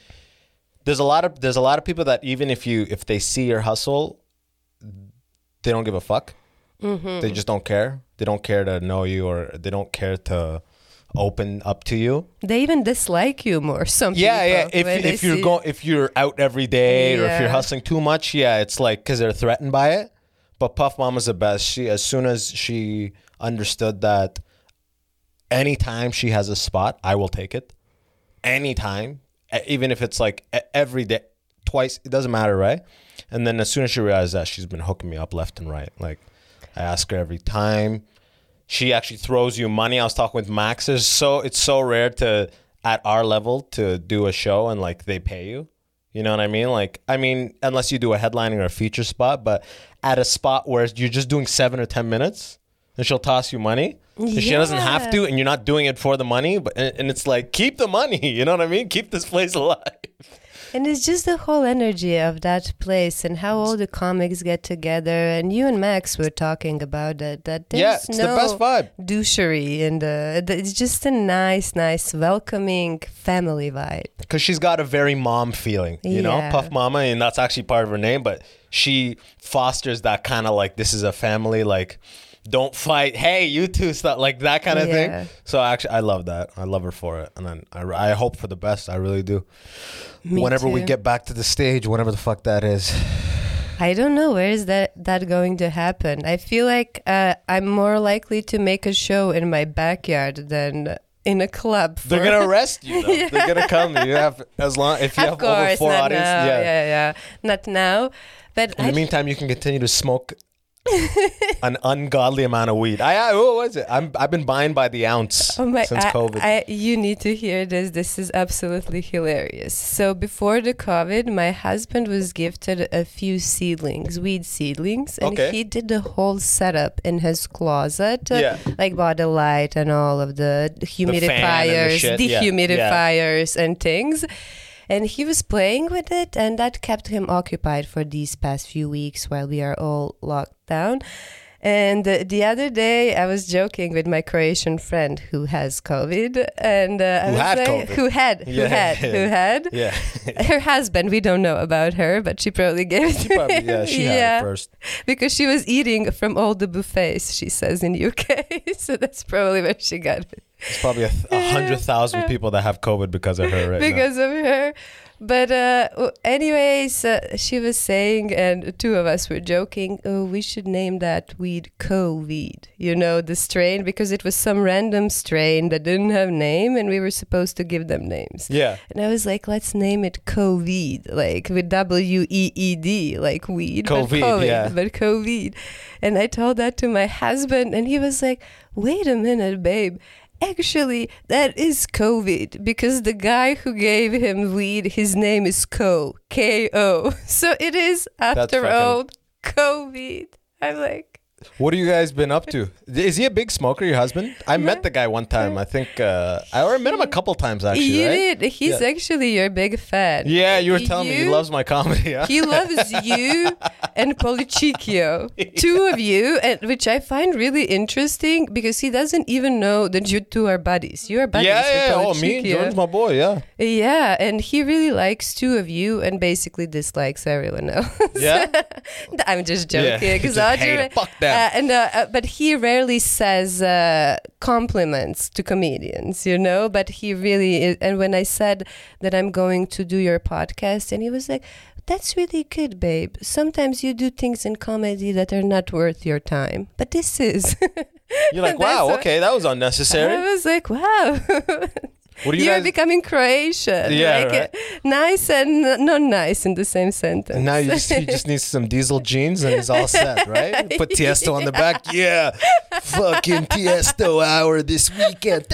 there's a lot of there's a lot of people that even if you if they see your hustle, they don't give a fuck. Mm-hmm. They just don't care. They don't care to know you, or they don't care to open up to you. They even dislike you more. Some yeah, people, yeah. If if you're going, if you're out every day yeah. or if you're hustling too much, yeah, it's like because they're threatened by it. But Puff Mama's the best. She as soon as she understood that, anytime she has a spot, I will take it. Anytime, even if it's like every day, twice, it doesn't matter, right? And then as soon as she realized that, she's been hooking me up left and right. Like, I ask her every time. She actually throws you money. I was talking with Max. It's so it's so rare to at our level to do a show and like they pay you. You know what I mean? Like, I mean, unless you do a headlining or a feature spot, but at a spot where you're just doing seven or ten minutes, and she'll toss you money. Yeah. She doesn't have to, and you're not doing it for the money. But and, and it's like, keep the money. You know what I mean? Keep this place alive. And it's just the whole energy of that place and how all the comics get together. And you and Max were talking about it. That there's yeah, it's no the best vibe. Douchery. And it's just a nice, nice, welcoming family vibe. Because she's got a very mom feeling, you yeah. know, Puff Mama. And that's actually part of her name. But she fosters that kind of like, this is a family, like, don't fight. Hey, you two, stuff like that kind of yeah. thing. So actually, I love that. I love her for it. And then I, I hope for the best. I really do. Me whenever too. We get back to the stage, whenever the fuck that is. I don't know. Where is that, that going to happen? I feel like uh, I'm more likely to make a show in my backyard than in a club. For They're going to arrest you, though. yeah. They're going to come. You have, as long, if you of have course, over four audience. Now. Yeah. yeah, yeah. Not now. But in I the meantime, you can continue to smoke an ungodly amount of weed. I, I what was it? I'm, I've been buying by the ounce oh my, since COVID. I, I, you need to hear this. This is absolutely hilarious. So before the COVID, my husband was gifted a few seedlings, weed seedlings, and okay. he did the whole setup in his closet, yeah. like bought a light and all of the humidifiers, the the dehumidifiers, yeah. Yeah. and things. And he was playing with it, and that kept him occupied for these past few weeks while we are all locked down. And uh, the other day, I was joking with my Croatian friend who has COVID, and uh, I who, was had like, COVID. who had who yeah. had who had yeah. her husband. We don't know about her, but she probably gave it. She probably, yeah, she yeah. had it first because she was eating from all the buffets. She says in U K, so that's probably where she got it. It's probably a, th- a hundred thousand people that have COVID because of her right because now. Because of her. But uh, anyways, uh, she was saying, and the two of us were joking, oh, we should name that weed COVID, you know, the strain, because it was some random strain that didn't have name, and we were supposed to give them names. Yeah. And I was like, let's name it COVID, like with W E E D, like weed, COVID, but COVID, yeah. but COVID. And I told that to my husband, and he was like, wait a minute, babe. Actually, that is COVID because the guy who gave him weed, his name is Ko, K O. So it is, after all, COVID. I'm like... What have you guys been up to? Is he a big smoker, your husband? I met the guy one time. I think uh, I met him a couple times, actually, you right? did. He's yeah. actually your big fan. Yeah, you were telling you, me he loves my comedy. Huh? He loves you and Policicchio, yeah. two of you, and which I find really interesting because he doesn't even know that you two are buddies. You are buddies yeah, with yeah. Policicchio. Oh, me and Jordan's my boy, yeah. Yeah, and he really likes two of you and basically dislikes everyone else. Yeah. I'm just joking. Yeah. Just hate, fuck that. Uh, and uh, uh, but he rarely says uh, compliments to comedians, you know, but he really is. And when I said that I'm going to do your podcast, and he was like, that's really good, babe. Sometimes you do things in comedy that are not worth your time, but this is. You're like, wow, okay, that was unnecessary. I was like, wow. What are you You're guys... becoming Croatian. Yeah, like, right. Nice and not nice in the same sentence. And now you just, you just need some diesel jeans and it's all set, right? Put Tiësto on the back. Yeah. Fucking Tiësto hour this weekend.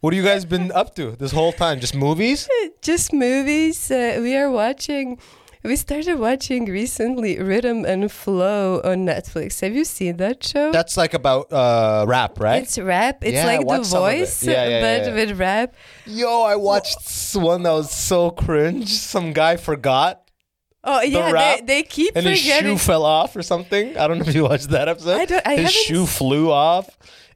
What have you guys been up to this whole time? Just movies? Just movies. Uh, we are watching... We started watching recently Rhythm and Flow on Netflix. Have you seen that show? That's like about uh, rap, right? It's rap. It's yeah, like The Voice, yeah, yeah, but yeah, yeah. with rap. Yo, I watched well, one that was so cringe. Some guy forgot. Oh yeah, the they, they keep and forgetting. And his shoe fell off or something. I don't know if you watched that episode. I don't, I his shoe flew off.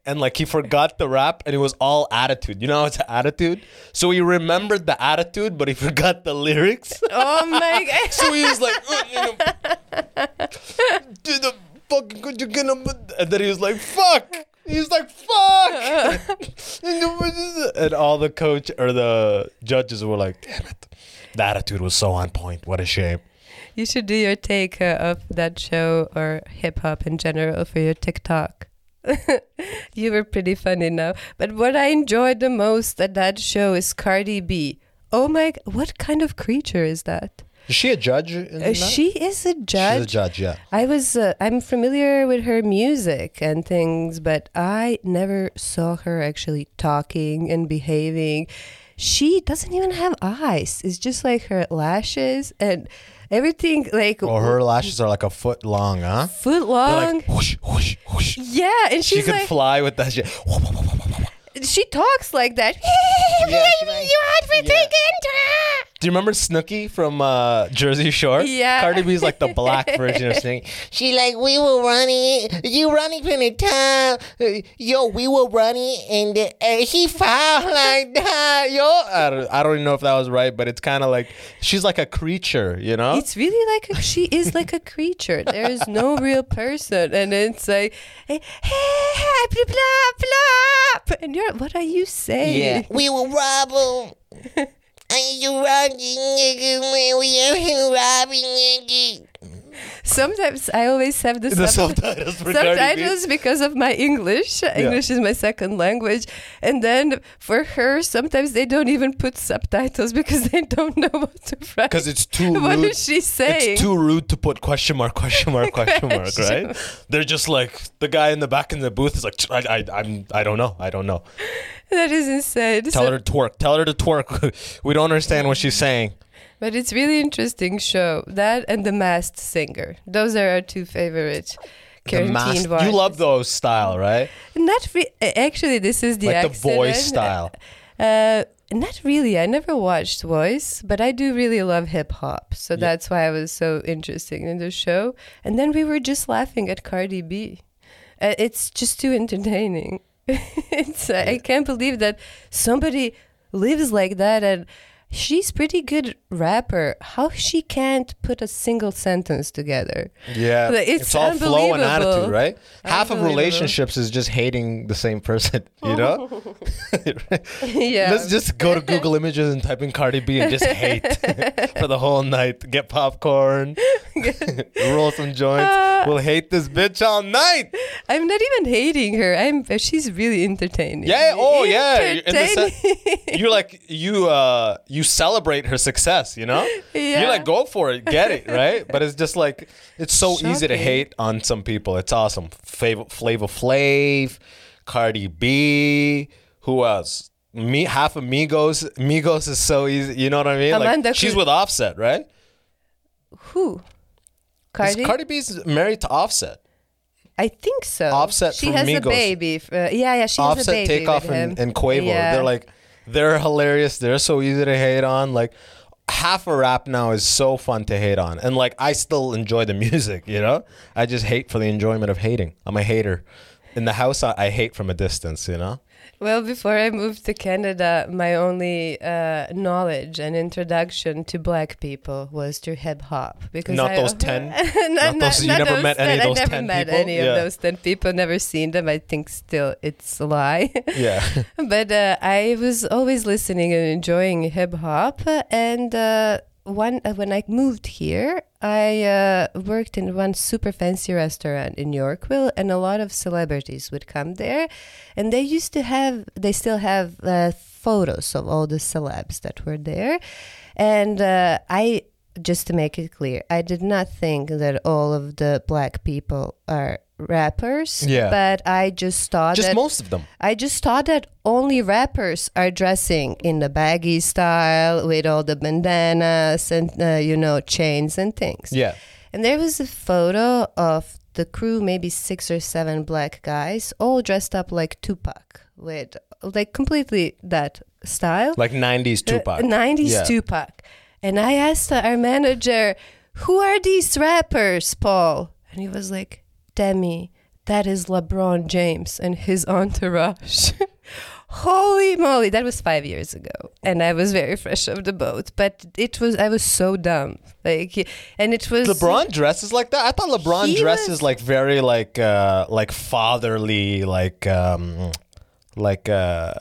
And like he forgot the rap and it was all attitude. You know, it's attitude. So he remembered the attitude, but he forgot the lyrics. Oh my God. So he was like, oh, you know, and then he was like, fuck. He's like, fuck. And all the coach or the judges were like, damn it. The attitude was so on point. What a shame. You should do your take uh, of that show or hip hop in general for your TikTok. You were pretty funny now. But what I enjoyed the most at that show is Cardi B. Oh my, what kind of creature is that? Is she a judge? Uh, she is a judge. She's a judge, yeah. I was, uh, I'm familiar with her music and things, but I never saw her actually talking and behaving. She doesn't even have eyes. It's just like her lashes and everything. Like, well, her lashes are like a foot long, huh? Foot long. Like, whoosh, whoosh, whoosh. Yeah, and she's she could like, fly with that shit. She talks like that. Yeah, she, you had me yeah. taken to her. Do you remember Snooki from uh, Jersey Shore? Yeah. Cardi B's like the black version of Snooki. She like, we were running. You running from the town. Yo, we were running and the, uh, he fouled like that. Yo, I don't, I don't even know if that was right, but it's kind of like, she's like a creature, you know? It's really like, a, she is like a creature. There is no real person. And it's like, hey, hey, blah, blah, blah. And you're, what are you saying? Yeah. We will rob him. Sometimes I always have the, the subtitles, for subtitles because of my English. Yeah. English is my second language. And then for her, sometimes they don't even put subtitles because they don't know what to write. Because it's too rude. What is she saying? It's too rude to put question mark, question mark, question mark, right? They're just like, the guy in the back in the booth is like, I, I, I'm, I don't know, I don't know. That is insane. Tell so, her to twerk. Tell her to twerk. We don't understand what she's saying. But it's really interesting show. That and The Masked Singer. Those are our two favorite quarantine ones. You love those style, right? Not re- Actually, this is the like accent. The Voice style. Uh, not really. I never watched Voice, but I do really love hip-hop. So yep. That's why I was so interested in the show. And then we were just laughing at Cardi B. Uh, it's just too entertaining. It's, uh, I can't believe that somebody lives like that, and she's pretty good rapper. How she can't put a single sentence together? Yeah, like, it's, it's all flow and attitude, right? Half of relationships is just hating the same person, you know? Yeah. Let's just go to Google Images and type in Cardi B and just hate for the whole night. Get popcorn, roll some joints. Uh, we'll hate this bitch all night. I'm not even hating her. I'm. She's really entertaining. Yeah. Oh, entertaining. Yeah. In the se- you're like you. Uh, you You celebrate her success, you know? Yeah. You're like, go for it, get it, right? But it's just like, it's so Shocking. Easy to hate on some people. It's awesome. Flavor, Flavor Flav, Cardi B, who else? Me, half of Migos. Migos is so easy, you know what I mean? Like, she's with Offset, right? Who? Cardi? Cardi B's married to Offset. I think so. Offset she from has Migos. A baby. Uh, yeah, yeah, she Offset, has a baby. Offset, Takeoff, and, and Quavo. Yeah. They're like... They're hilarious. They're so easy to hate on. Like, half a rap now is so fun to hate on. And, like, I still enjoy the music, you know? I just hate for the enjoyment of hating. I'm a hater. In the house, I, I hate from a distance, you know? Well, before I moved to Canada, my only uh, knowledge and introduction to black people was through hip-hop. Because not I, those ten? not, not those, you not never those met ten, any of those ten people? I never met people? any of yeah. those ten people, never seen them. I think still it's a lie. Yeah. But uh, I was always listening and enjoying hip-hop. And uh, one, uh, when I moved here, I uh, worked in one super fancy restaurant in Yorkville, and a lot of celebrities would come there, and they used to have, they still have uh, photos of all the celebs that were there. And uh, I, just to make it clear, I did not think that all of the black people are rappers, yeah. But I just thought just that... Just most of them. I just thought that only rappers are dressing in the baggy style with all the bandanas and, uh, you know, chains and things. Yeah. And there was a photo of the crew, maybe six or seven black guys, all dressed up like Tupac with, like, completely that style. Like nineties Tupac. The nineties yeah. Tupac. And I asked our manager, who are these rappers, Paul? And he was like... Demi, that is LeBron James and his entourage. Holy moly, that was five years ago, and I was very fresh off the boat. But it was, I was so dumb, like, and it was. LeBron dresses like that. I thought LeBron dresses was, like very like uh, like fatherly, like um, like uh,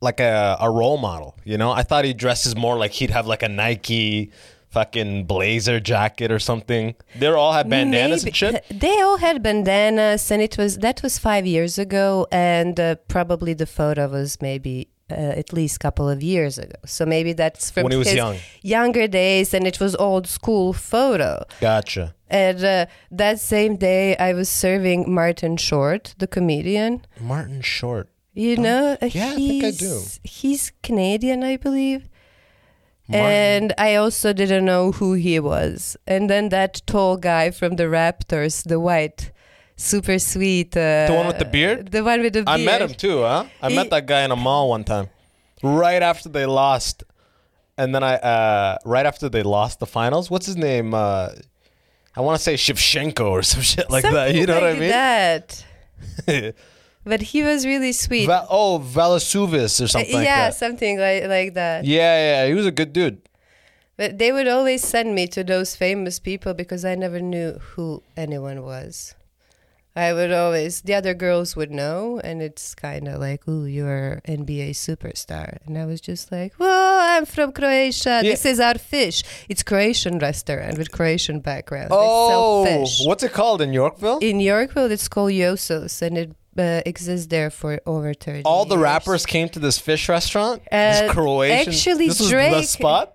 like a, a role model. You know, I thought he dresses more like he'd have like a Nike fucking blazer jacket or something. They all had bandanas Maybe. and shit. They all had bandanas, and it was that was five years ago, and uh, probably the photo was maybe uh, at least a couple of years ago. So maybe that's from when he was his young, younger days, and it was old school photo. Gotcha. And uh, that same day, I was serving Martin Short, the comedian. Martin Short. You Don't, know? Yeah, I think I do. He's Canadian, I believe. Martin. And I also didn't know who he was. And then that tall guy from the Raptors, the white, super sweet. Uh, the one with the beard? The one with the beard. I met him too, huh? I he, met that guy in a mall one time. Right after they lost. And then I, uh, right after they lost the finals. What's his name? Uh, I want to say Shevchenko or some shit like that. You know like what I mean? that. But he was really sweet. Va- oh, Valasuvis or something uh, yeah, like that. Yeah, something like, like that. Yeah, yeah, he was a good dude. But they would always send me to those famous people because I never knew who anyone was. I would always, the other girls would know, and it's kind of like, ooh, you're an N B A superstar. And I was just like, whoa, I'm from Croatia. Yeah. This is our fish. It's Croatian restaurant with Croatian background. Oh, they sell fish. What's it called in Yorkville? In Yorkville, it's called Josso's, and it Uh, exists there for over thirty All the years. Rappers came to this fish restaurant? Uh, this Croatian... Actually, this Drake... was the spot?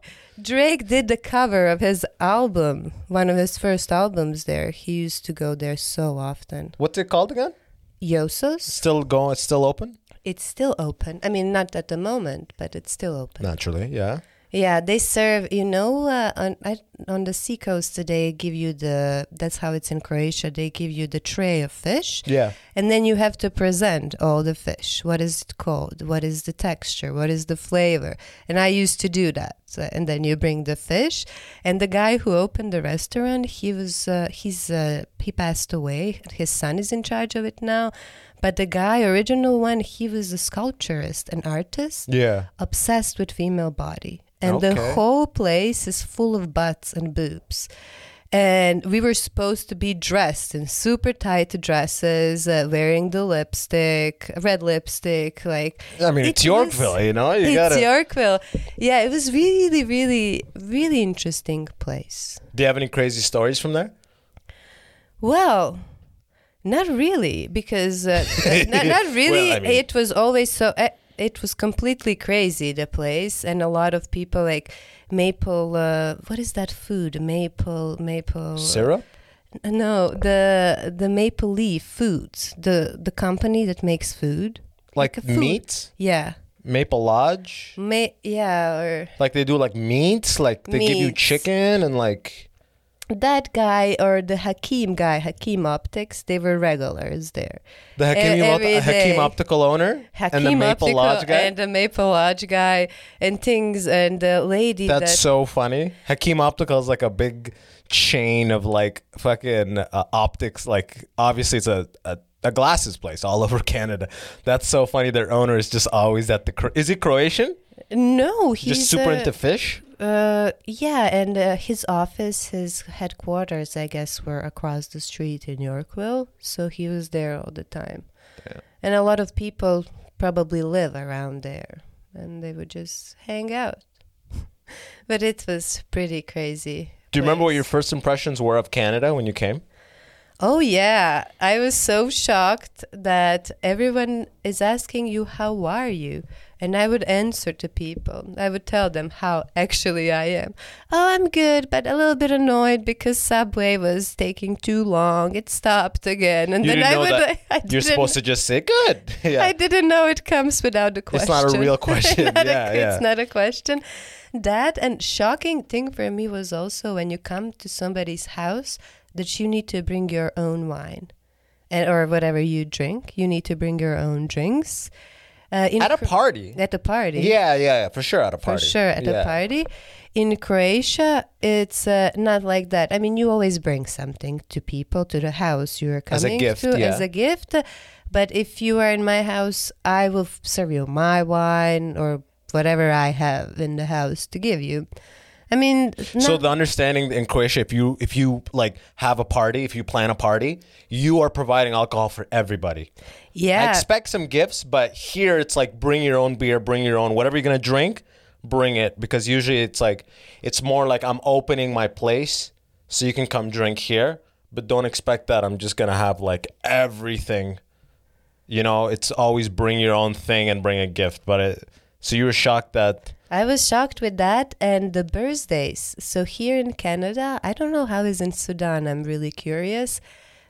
Drake did the cover of his album, one of his first albums there. He used to go there so often. What's it called again? Josso's. Still going? It's still open? It's still open. I mean, not at the moment, but it's still open. Naturally, yeah. Yeah, they serve, you know, uh, on I, on the seacoast today, give you the, that's how it's in Croatia, they give you the tray of fish. Yeah. And then you have to present all the fish. What is it called? What is the texture? What is the flavor? And I used to do that. So, and then you bring the fish. And the guy who opened the restaurant, he was, uh, he's, uh, he passed away. His son is in charge of it now. But the guy, original one, he was a sculpturist, an artist. Yeah. Obsessed with female body. And okay. the whole place is full of butts and boobs. And we were supposed to be dressed in super tight dresses, uh, wearing the lipstick, red lipstick. Like I mean, it it's Yorkville, was, you know? You it's gotta... Yorkville. Yeah, it was really, really, really interesting place. Do you have any crazy stories from there? Well... Not really, because uh, not, not really. Well, I mean. It was always so. Uh, it was completely crazy, the place, and a lot of people like maple. Uh, what is that food? Maple, maple syrup. Uh, no, the the maple leaf foods. The the company that makes food, like, like food. meat. Yeah. Maple Lodge. Ma- yeah, or like they do like meats. Like they meats. give you chicken and like. That guy or the Hakim guy, Hakim Optics, they were regulars there. The Hakim, Op- Hakim Optical owner Hakim and the Maple Optical Lodge guy? And the Maple Lodge guy and things and the lady. That's that- so funny. Hakim Optical is like a big chain of like fucking uh, optics. Like obviously it's a, a, a glasses place all over Canada. That's so funny. Their owner is just always at the... Cro- is he Croatian? No, he's... Just super a- into fish? Uh yeah, and uh, his office, his headquarters, I guess, were across the street in Yorkville, so he was there all the time. Yeah. And a lot of people probably live around there, and they would just hang out. But it was pretty crazy. Do you place. remember what your first impressions were of Canada when you came? Oh yeah, I was so shocked that everyone is asking you, how are you? And I would answer to people. I would tell them how actually I am. Oh, I'm good, but a little bit annoyed because Subway was taking too long. It stopped again. And you then didn't I know would. That I you're supposed to just say good. Yeah. I didn't know it comes without a question. It's not a real question. yeah, a, yeah. It's not a question. That and shocking thing for me was also when you come to somebody's house that you need to bring your own wine and or whatever you drink. You need to bring your own drinks. Uh, at a party. At a party. Yeah, yeah, yeah, for sure at a party. For sure at yeah. a party. In Croatia, it's uh, not like that. I mean, you always bring something to people, to the house you're coming to. As a gift, to, yeah. As a gift. But if you are in my house, I will serve you my wine or whatever I have in the house to give you. I mean, not- so the understanding in Croatia, if you if you like have a party, if you plan a party, you are providing alcohol for everybody. Yeah, I expect some gifts, but here it's like bring your own beer, bring your own whatever you're gonna drink, bring it, because usually it's like it's more like I'm opening my place so you can come drink here, but don't expect that I'm just gonna have like everything. You know, it's always bring your own thing and bring a gift, but it, so you were shocked that. I was shocked with that and the birthdays. So here in Canada, I don't know how it is in Sudan. I'm really curious.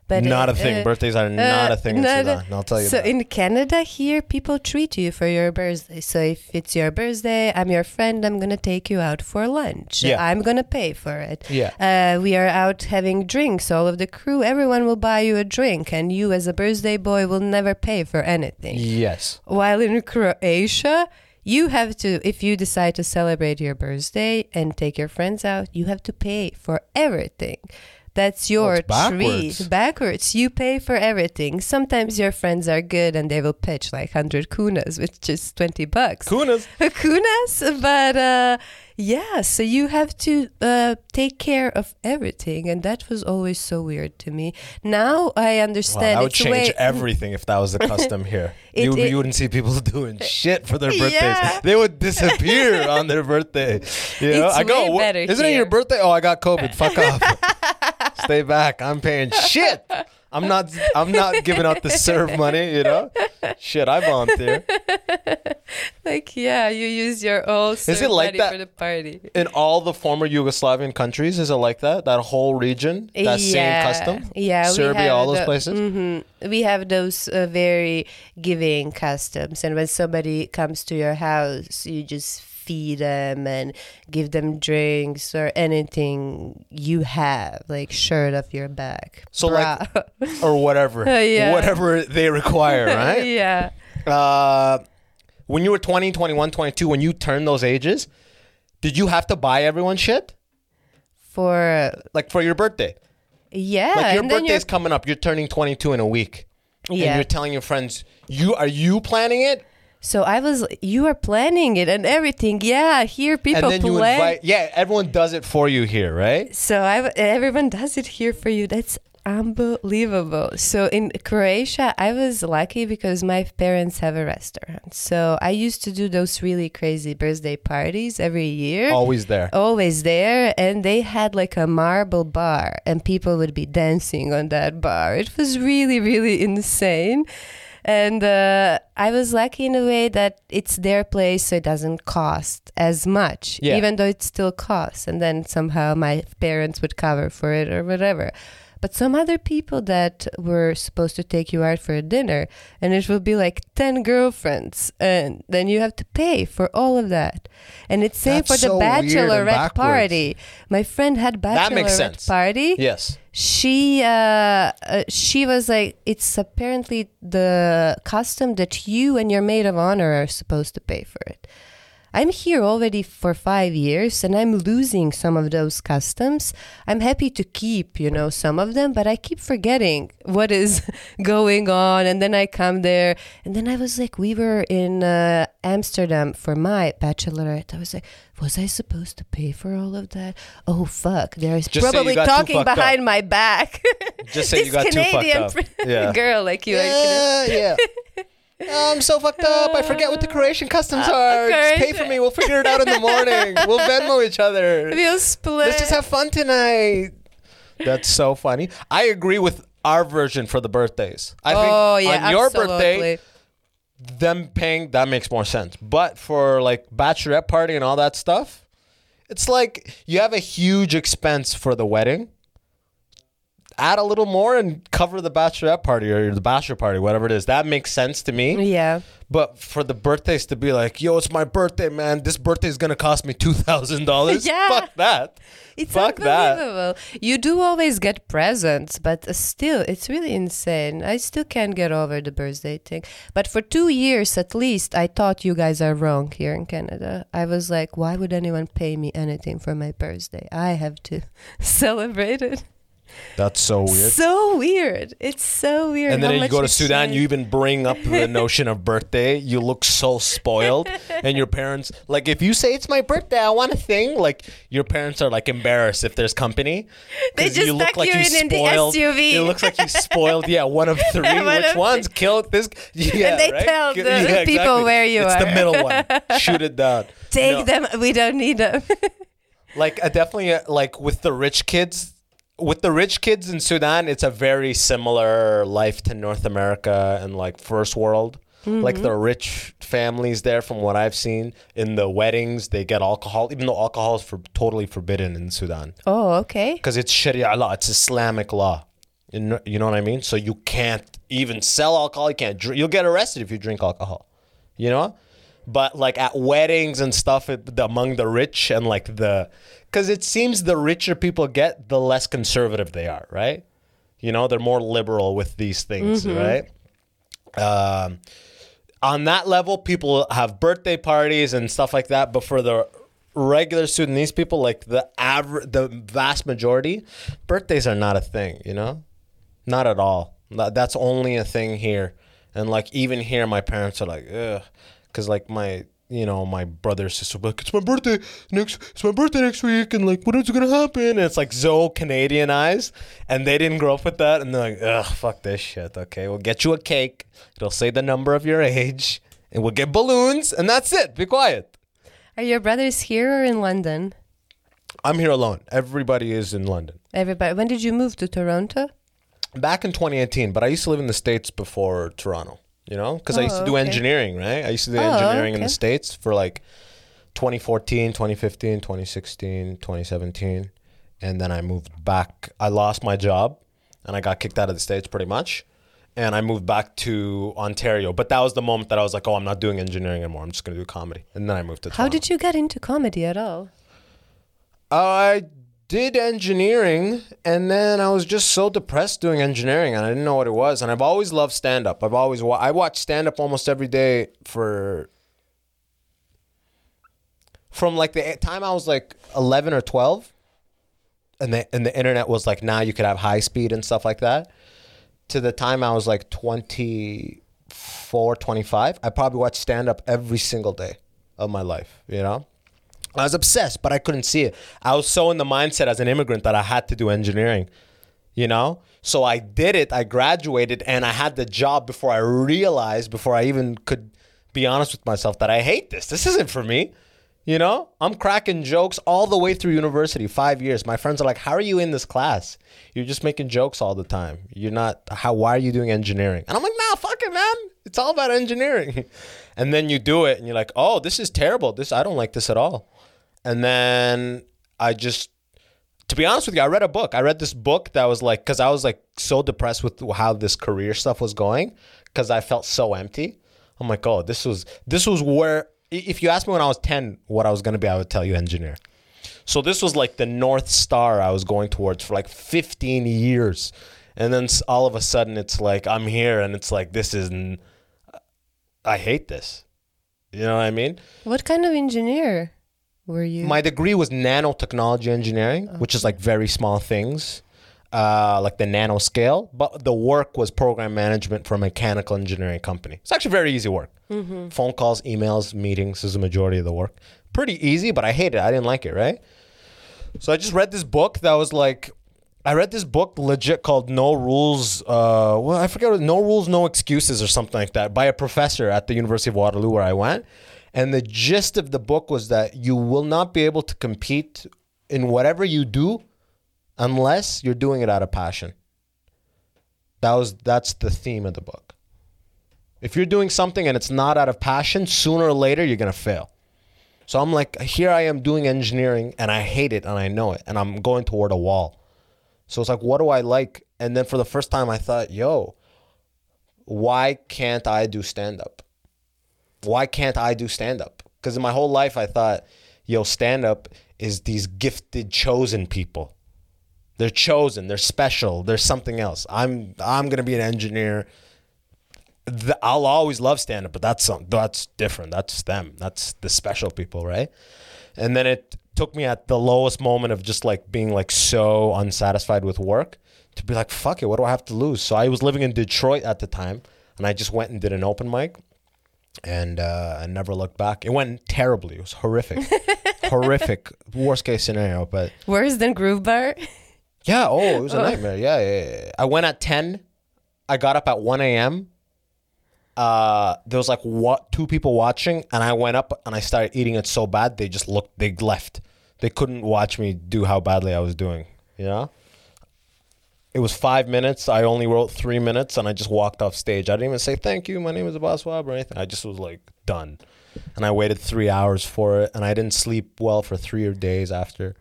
But not uh, a thing. Uh, Birthdays are uh, not a thing not in Sudan. A, I'll tell you so that. So in Canada here, people treat you for your birthday. So if it's your birthday, I'm your friend, I'm going to take you out for lunch. Yeah. I'm going to pay for it. Yeah. Uh, we are out having drinks. All of the crew, everyone will buy you a drink. And you as a birthday boy will never pay for anything. Yes. While in Croatia... You have to, if you decide to celebrate your birthday and take your friends out, you have to pay for everything. That's your oh, backwards. treat. Backwards. You pay for everything. Sometimes your friends are good and they will pitch like one hundred kunas, which is twenty bucks. Kunas. Kunas. But uh, yeah, so you have to uh, take care of everything. And that was always so weird to me. Now I understand. Wow, that would it's change way- everything if that was the custom here. it, you, it, you wouldn't see people doing shit for their birthdays. Yeah. They would disappear on their birthday. You know? It's I go, way better Isn't here. It your birthday? Oh, I got COVID. Fuck off. Stay back. I'm paying shit. I'm not I'm not giving out the serve money, you know? Shit, I volunteer. Like, yeah, you use your own serve is it like money that for the party. In all the former Yugoslavian countries, is it like that? That whole region? That yeah. same custom? Yeah. Serbia, all those the, places? Mm-hmm. We have those uh, very giving customs. And when somebody comes to your house, you just feed them and give them drinks or anything you have, like shirt off your back, so bra. Like or whatever, uh, yeah. whatever they require, right? yeah. Uh, when you were twenty, twenty-one, twenty-two, when you turned those ages, did you have to buy everyone shit for like for your birthday? Yeah, like your birthday's coming up. You're turning twenty-two in a week, yeah. and you're telling your friends, "You are you planning it?" So I was, you are planning it and everything. Yeah, here people and then plan. You invite, yeah, everyone does it for you here, right? So I, everyone does it here for you. That's unbelievable. So in Croatia, I was lucky because my parents have a restaurant. So I used to do those really crazy birthday parties every year. Always there. Always there. And they had like a marble bar and people would be dancing on that bar. It was really, really insane. And uh, I was lucky in a way that it's their place, so it doesn't cost as much, yeah. even though it still costs. And then somehow my parents would cover for it or whatever. But some other people that were supposed to take you out for a dinner, and it will be like ten girlfriends, and then you have to pay for all of that. And it's same That's for the so bachelorette party. My friend had bachelorette that makes sense. Party. Yes. She uh, uh, she was like, it's apparently the custom that you and your maid of honor are supposed to pay for it. I'm here already for five years and I'm losing some of those customs. I'm happy to keep, you know, some of them, but I keep forgetting what is going on. And then I come there and then I was like, we were in uh, Amsterdam for my bachelorette. I was like, was I supposed to pay for all of that? Oh, fuck. There's probably talking behind up. My back. Just say this you got Canadian too fucked up. Yeah. girl like you. Yeah, yeah. I'm so fucked up. I forget what the Croatian customs are. Just pay for me. We'll figure it out in the morning. We'll Venmo each other. We'll split. Let's just have fun tonight. That's so funny. I agree with our version for the birthdays. I oh, think yeah, on absolutely. Your birthday, them paying, that makes more sense. But for like bachelorette party and all that stuff, it's like you have a huge expense for the wedding. Add a little more and cover the bachelorette party or the bachelor party, whatever it is. That makes sense to me. Yeah. But for the birthdays to be like, yo, it's my birthday, man. This birthday is going to cost me two thousand dollars. Yeah. Fuck that. It's Fuck unbelievable. That. You do always get presents, but still, it's really insane. I still can't get over the birthday thing. But for two years, at least, I thought you guys are wrong here in Canada. I was like, why would anyone pay me anything for my birthday? I have to celebrate it. That's so weird. So weird. It's so weird. And then you go to Sudan, you even bring up the notion of birthday. You look so spoiled. And your parents, like, if you say it's my birthday, I want a thing. Like, your parents are, like, embarrassed if there's company. They just you stuck look like you, you in spoiled, the S U V. It looks like you spoiled, yeah, one of three. One Which of one's killed this? Yeah, and they right? tell the yeah, people exactly. where you it's are. It's the middle one. Shoot it down. Take no. them. We don't need them. Like, I definitely, like, with the rich kids... With the rich kids in Sudan, it's a very similar life to North America and like first world. Mm-hmm. Like the rich families there, from what I've seen, in the weddings, they get alcohol, even though alcohol is for, totally forbidden in Sudan. Oh, okay. Because it's Sharia law. It's Islamic law. You know what I mean? So you can't even sell alcohol. You can't drink. You'll get arrested if you drink alcohol. You know? But like at weddings and stuff it, the, among the rich and like the... Because it seems the richer people get, the less conservative they are, right? You know, they're more liberal with these things, mm-hmm. right? Um, on that level, people have birthday parties and stuff like that. But for the regular Sudanese people, like the aver- the vast majority, birthdays are not a thing, you know? Not at all. That's only a thing here. And like even here, my parents are like, ugh. Because like my, you know, my brother, sister, like it's my birthday next, it's my birthday next week, and like what is gonna happen? And it's like so Canadianized, and they didn't grow up with that, and they're like, ugh, fuck this shit. Okay, we'll get you a cake. It'll say the number of your age, and we'll get balloons, and that's it. Be quiet. Are your brothers here or in London? I'm here alone. Everybody is in London. Everybody. When did you move to Toronto? Back in twenty eighteen, but I used to live in the States before Toronto. You know, because oh, I used to do okay. engineering, right? I used to do oh, engineering okay. in the States for like twenty fourteen, twenty fifteen, twenty sixteen, twenty seventeen. And then I moved back. I lost my job and I got kicked out of the States pretty much. And I moved back to Ontario. But that was the moment that I was like, oh, I'm not doing engineering anymore. I'm just going to do comedy. And then I moved to Toronto. How did you get into comedy at all? I did engineering, and then I was just so depressed doing engineering and I didn't know what it was. And I've always loved stand-up. I've always wa- I watch stand-up almost every day for from like the time I was like eleven or twelve, and the and the internet was like now you could have high speed and stuff like that, to the time I was like twenty-four, twenty-five. I probably watched stand-up every single day of my life, you know? I was obsessed, but I couldn't see it. I was so in the mindset as an immigrant that I had to do engineering, you know? So I did it. I graduated, and I had the job before I realized, before I even could be honest with myself, that I hate this. This isn't for me, you know? I'm cracking jokes all the way through university, five years. My friends are like, how are you in this class? You're just making jokes all the time. You're not, how, why are you doing engineering? And I'm like, nah, fuck it, man. It's all about engineering. And then you do it, and you're like, oh, this is terrible. This I don't like this at all. And then I just, to be honest with you, I read a book. I read this book that was like, because I was like so depressed with how this career stuff was going, because I felt so empty. I'm like, oh, this was, this was where, if you asked me when I was ten what I was going to be, I would tell you engineer. So this was like the North Star I was going towards for like fifteen years. And then all of a sudden it's like, I'm here, and it's like, this isn't, I hate this. You know what I mean? What kind of engineer? Were you? My degree was nanotechnology engineering, okay. which is like very small things, uh, like the nano scale. But the work was program management for a mechanical engineering company. It's actually very easy work. Mm-hmm. Phone calls, emails, meetings is the majority of the work. Pretty easy, but I hate it. I didn't like it, right? So I just read this book that was like, I read this book legit called No Rules, uh, well, I forget, No Rules, No Excuses or something like that, by a professor at the University of Waterloo where I went. And the gist of the book was that you will not be able to compete in whatever you do unless you're doing it out of passion. That was that's the theme of the book. If you're doing something and it's not out of passion, sooner or later you're going to fail. So I'm like, here I am doing engineering and I hate it and I know it and I'm going toward a wall. So it's like, what do I like? And then for the first time I thought, yo, why can't I do stand-up? Why can't I do stand-up? Because in my whole life I thought, yo, stand-up is these gifted, chosen people. They're chosen. They're special. They're something else. I'm I'm going to be an engineer. The, I'll always love stand-up, but that's some, that's different. That's them. That's the special people, right? And then it took me at the lowest moment of just like being like so unsatisfied with work to be like, fuck it, what do I have to lose? So I was living in Detroit at the time, and I just went and did an open mic, and uh, I never looked back. It went terribly. It was horrific. Horrific. Worst case scenario. But worse than Groove Bar? Yeah. Oh, it was a oh. nightmare. Yeah, yeah, yeah. I went at ten. I got up at one a.m. Uh, there was like what two people watching, and I went up and I started eating it so bad they just looked, they left. They couldn't watch me do how badly I was doing, you know? It was five minutes. I only wrote three minutes, and I just walked off stage. I didn't even say, thank you, my name is Abbas Wab or anything. I just was like, done. And I waited three hours for it, and I didn't sleep well for three days after.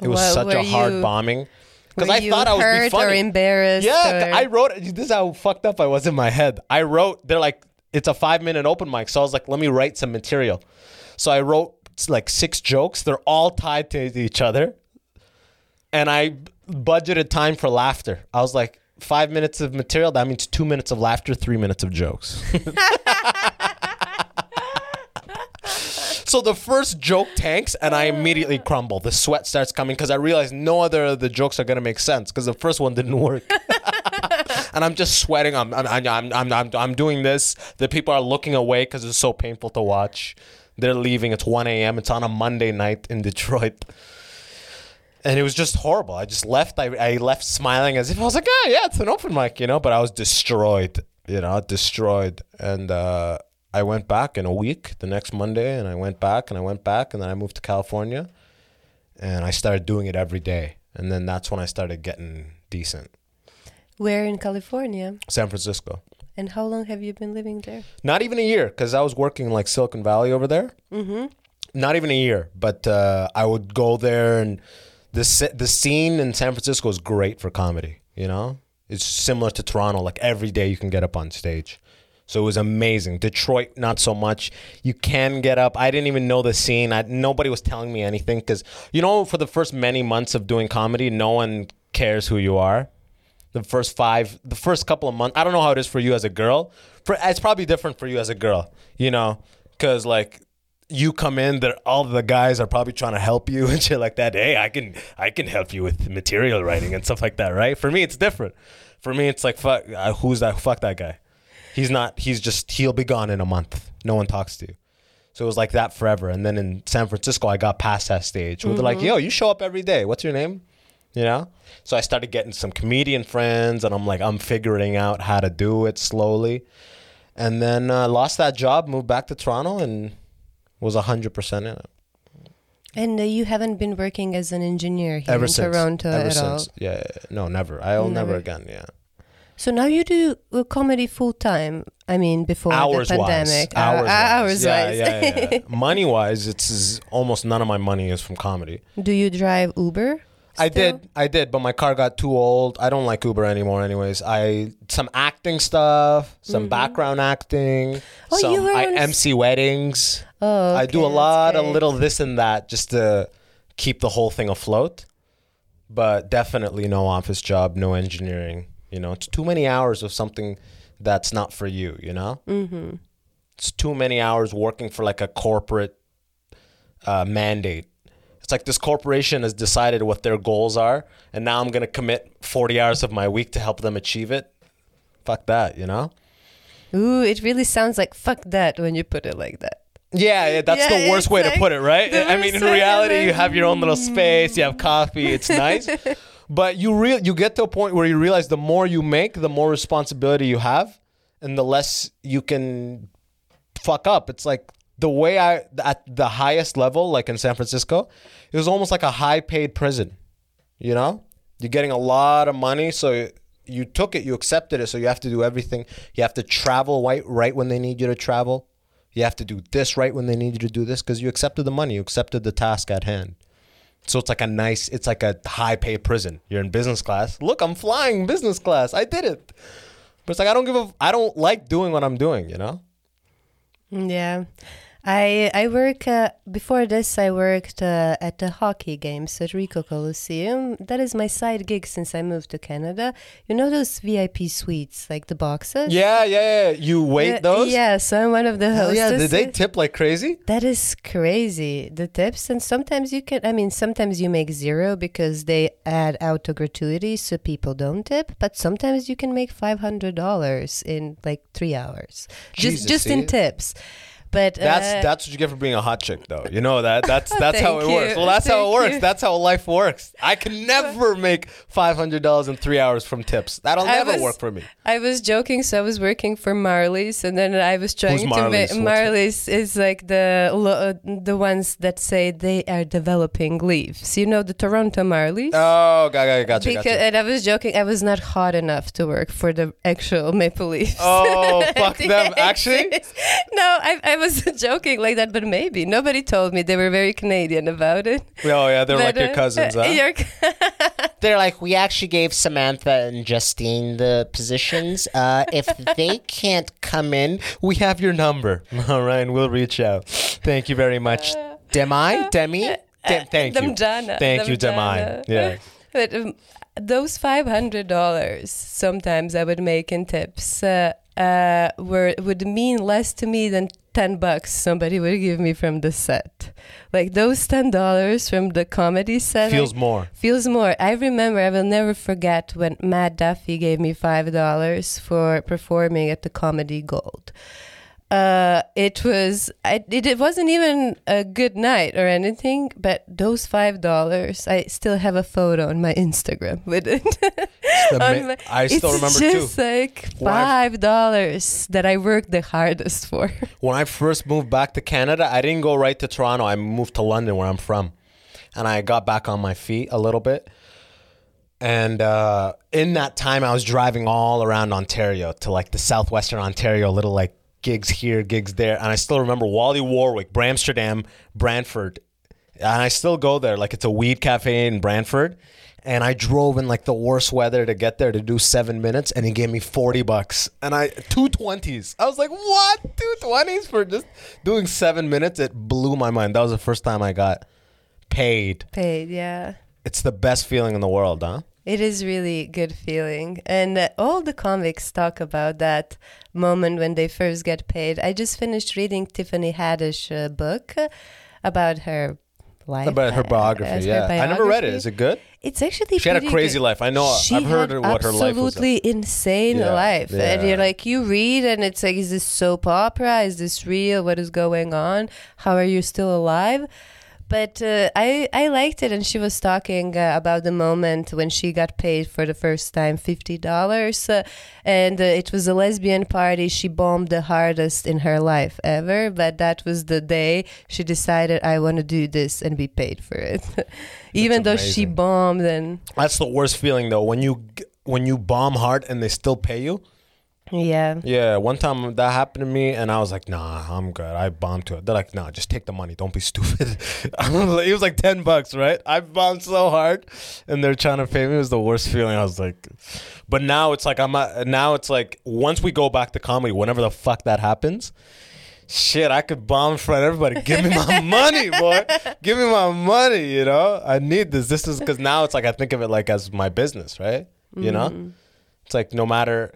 It was what, such a hard you, bombing. Because I thought I would be funny. Or embarrassed? Yeah, or... I wrote, this is how fucked up I was in my head. I wrote, they're like, it's a five-minute open mic. So I was like, let me write some material. So I wrote like six jokes. They're all tied to each other. And I budgeted time for laughter. I was like, five minutes of material, that means two minutes of laughter, three minutes of jokes. So the first joke tanks, and I immediately crumble. The sweat starts coming because I realize no other of the jokes are going to make sense because the first one didn't work. And I'm just sweating. I'm I'm, I'm I'm I'm I'm doing this. The people are looking away because it's so painful to watch. They're leaving. It's one a.m. It's on a Monday night in Detroit. And it was just horrible. I just left. I, I left smiling as if I was like, oh, yeah, it's an open mic, you know. But I was destroyed, you know, destroyed. And uh, I went back in a week, the next Monday, and I went back and I went back. And then I moved to California, and I started doing it every day. And then that's when I started getting decent. Where in California? San Francisco. And how long have you been living there? Not even a year, because I was working like Silicon Valley over there. Mm-hmm. Not even a year, but uh, I would go there and... The the scene in San Francisco is great for comedy, you know? It's similar to Toronto. Like, every day you can get up on stage. So it was amazing. Detroit, not so much. You can get up. I didn't even know the scene. I, nobody was telling me anything because, you know, for the first many months of doing comedy, no one cares who you are. The first five, the first couple of months. I don't know how it is for you as a girl. For, it's probably different for you as a girl, you know? Because, like... You come in, all the guys are probably trying to help you and shit like that. Hey, I can I can help you with material writing and stuff like that, right? For me, it's different. For me, it's like, fuck, uh, who's that? Fuck that guy. He's not, he's just, he'll be gone in a month. No one talks to you. So it was like that forever. And then in San Francisco, I got past that stage. Where mm-hmm. They're like, yo, you show up every day. What's your name? You know? So I started getting some comedian friends, and I'm like, I'm figuring out how to do it slowly. And then uh, lost that job, moved back to Toronto, and... was one hundred percent in it. And uh, you haven't been working as an engineer here Ever in since. Toronto Ever at since. all? Yeah, yeah, no, never. I'll never. never again, yeah. So now you do uh, comedy full-time, I mean, before hours the pandemic. Hours-wise. Uh, hours-wise. Yeah, yeah, yeah, yeah. Money-wise, it's, it's almost none of my money is from comedy. Do you drive Uber? Still? I did, I did, but my car got too old. I don't like Uber anymore anyways. I some acting stuff, some mm-hmm. background acting, oh, some, you were I M C weddings. Oh, okay, I do a lot of little this and that just to keep the whole thing afloat. But definitely no office job, no engineering. You know, it's too many hours of something that's not for you, you know? Mm-hmm. It's too many hours working for like a corporate uh, mandate. It's like this corporation has decided what their goals are, and now I'm going to commit forty hours of my week to help them achieve it. Fuck that, you know? Ooh, it really sounds like fuck that when you put it like that. Yeah, yeah that's yeah, the worst way like to put it, right? I mean, in reality, ever. you have your own little space, you have coffee, it's nice. But you re- you get to a point where you realize the more you make, the more responsibility you have, and the less you can fuck up. It's like... The way I, at the highest level, like in San Francisco, it was almost like a high-paid prison, you know? You're getting a lot of money, so you took it, you accepted it, so you have to do everything. You have to travel right, right when they need you to travel. You have to do this right when they need you to do this because you accepted the money, you accepted the task at hand. So it's like a nice, it's like a high-paid prison. You're in business class. Look, I'm flying business class. I did it. But it's like, I don't give a, I don't like doing what I'm doing, you know? Yeah. I I work uh, before this I worked uh, at the hockey games at Rico Coliseum. That is my side gig since I moved to Canada. You know those V I P suites, like the boxes? Yeah, yeah, yeah. You wait uh, those? Yeah, so I'm one of the hostesses. Oh yeah, did they tip like crazy? That is crazy, the tips. And sometimes you can, I mean, sometimes you make zero because they add auto gratuities so people don't tip, but sometimes you can make five hundred dollars in like three hours. Jesus, just just see? in tips. But uh, that's that's what you get for being a hot chick, though. You know that that's that's how it you. works. Well, that's thank how it works. You. That's how life works. I can never make five hundred dollars in three hours from tips. That'll I never was, work for me. I was joking. So I was working for Marlies, and then I was trying Who's to make Marlies is like the uh, the ones that say they are developing leaves. You know the Toronto Marlies. Oh, gotcha, gotcha. Because, gotcha. And I was joking. I was not hot enough to work for the actual Maple Leafs. Oh, fuck them. Actually, no, I. I I was joking like that, but maybe nobody told me. They were very Canadian about it. Oh yeah, they're but, like uh, your cousins, huh? Your they're like, we actually gave Samantha and Justine the positions. Uh, if they can't come in, we have your number. All right, and we'll reach out. Thank you very much, Demi. Demi. De- thank you. Demjana. Thank Demjana. you, Demi. Yeah. But um, those five hundred dollars sometimes I would make in tips uh, uh, were would mean less to me than ten bucks somebody would give me from the set. Like those ten dollars from the comedy set. Feels more. Feels more. I remember, I will never forget when Matt Duffy gave me five dollars for performing at the Comedy Gold. Uh, it was, I, it, it wasn't even a good night or anything, but those five dollars, I still have a photo on my Instagram with it. my, I still remember too. It's just like five dollars that I worked the hardest for. When I first moved back to Canada, I didn't go right to Toronto. I moved to London where I'm from, and I got back on my feet a little bit. And uh, in that time, I was driving all around Ontario to like the southwestern Ontario, little like gigs here, gigs there. And I still remember Wally Warwick, Bramsterdam, Brantford. And I still go there. Like, it's a weed cafe in Brantford. And I drove in like the worst weather to get there to do seven minutes. And he gave me forty bucks. And I, two twenties. I was like, what? two twenties for just doing seven minutes? It blew my mind. That was the first time I got paid. Paid, yeah. It's the best feeling in the world, huh? It is really good feeling. And uh, all the comics talk about that moment when they first get paid. I just finished reading Tiffany Haddish's uh, book about her life. About her biography, uh, yeah. Her biography. I never read it. Is it good? It's actually She had a crazy good. life. I know. She I've heard what her life was. Absolutely insane yeah. life. Yeah. And you're like, you read and it's like, is this soap opera? Is this real? What is going on? How are you still alive? But uh, I, I liked it, and she was talking uh, about the moment when she got paid for the first time fifty dollars, uh, and uh, it was a lesbian party. She bombed the hardest in her life ever, but that was the day she decided, I want to do this and be paid for it. Even though she bombed. And that's the worst feeling, though, when you when you bomb hard and they still pay you. Yeah. Yeah. One time that happened to me, and I was like, "Nah, I'm good. I bombed to it." They're like, "Nah, just take the money. Don't be stupid." It was like ten bucks, right? I bombed so hard, and they're trying to pay me. It was the worst feeling. I was like, but now it's like I'm. Not, now it's like once we go back to comedy, whenever the fuck that happens, shit, I could bomb in front of everybody. Give me my money, boy. Give me my money. You know, I need this. This is because now it's like I think of it like as my business, right? You mm-hmm. know, it's like no matter.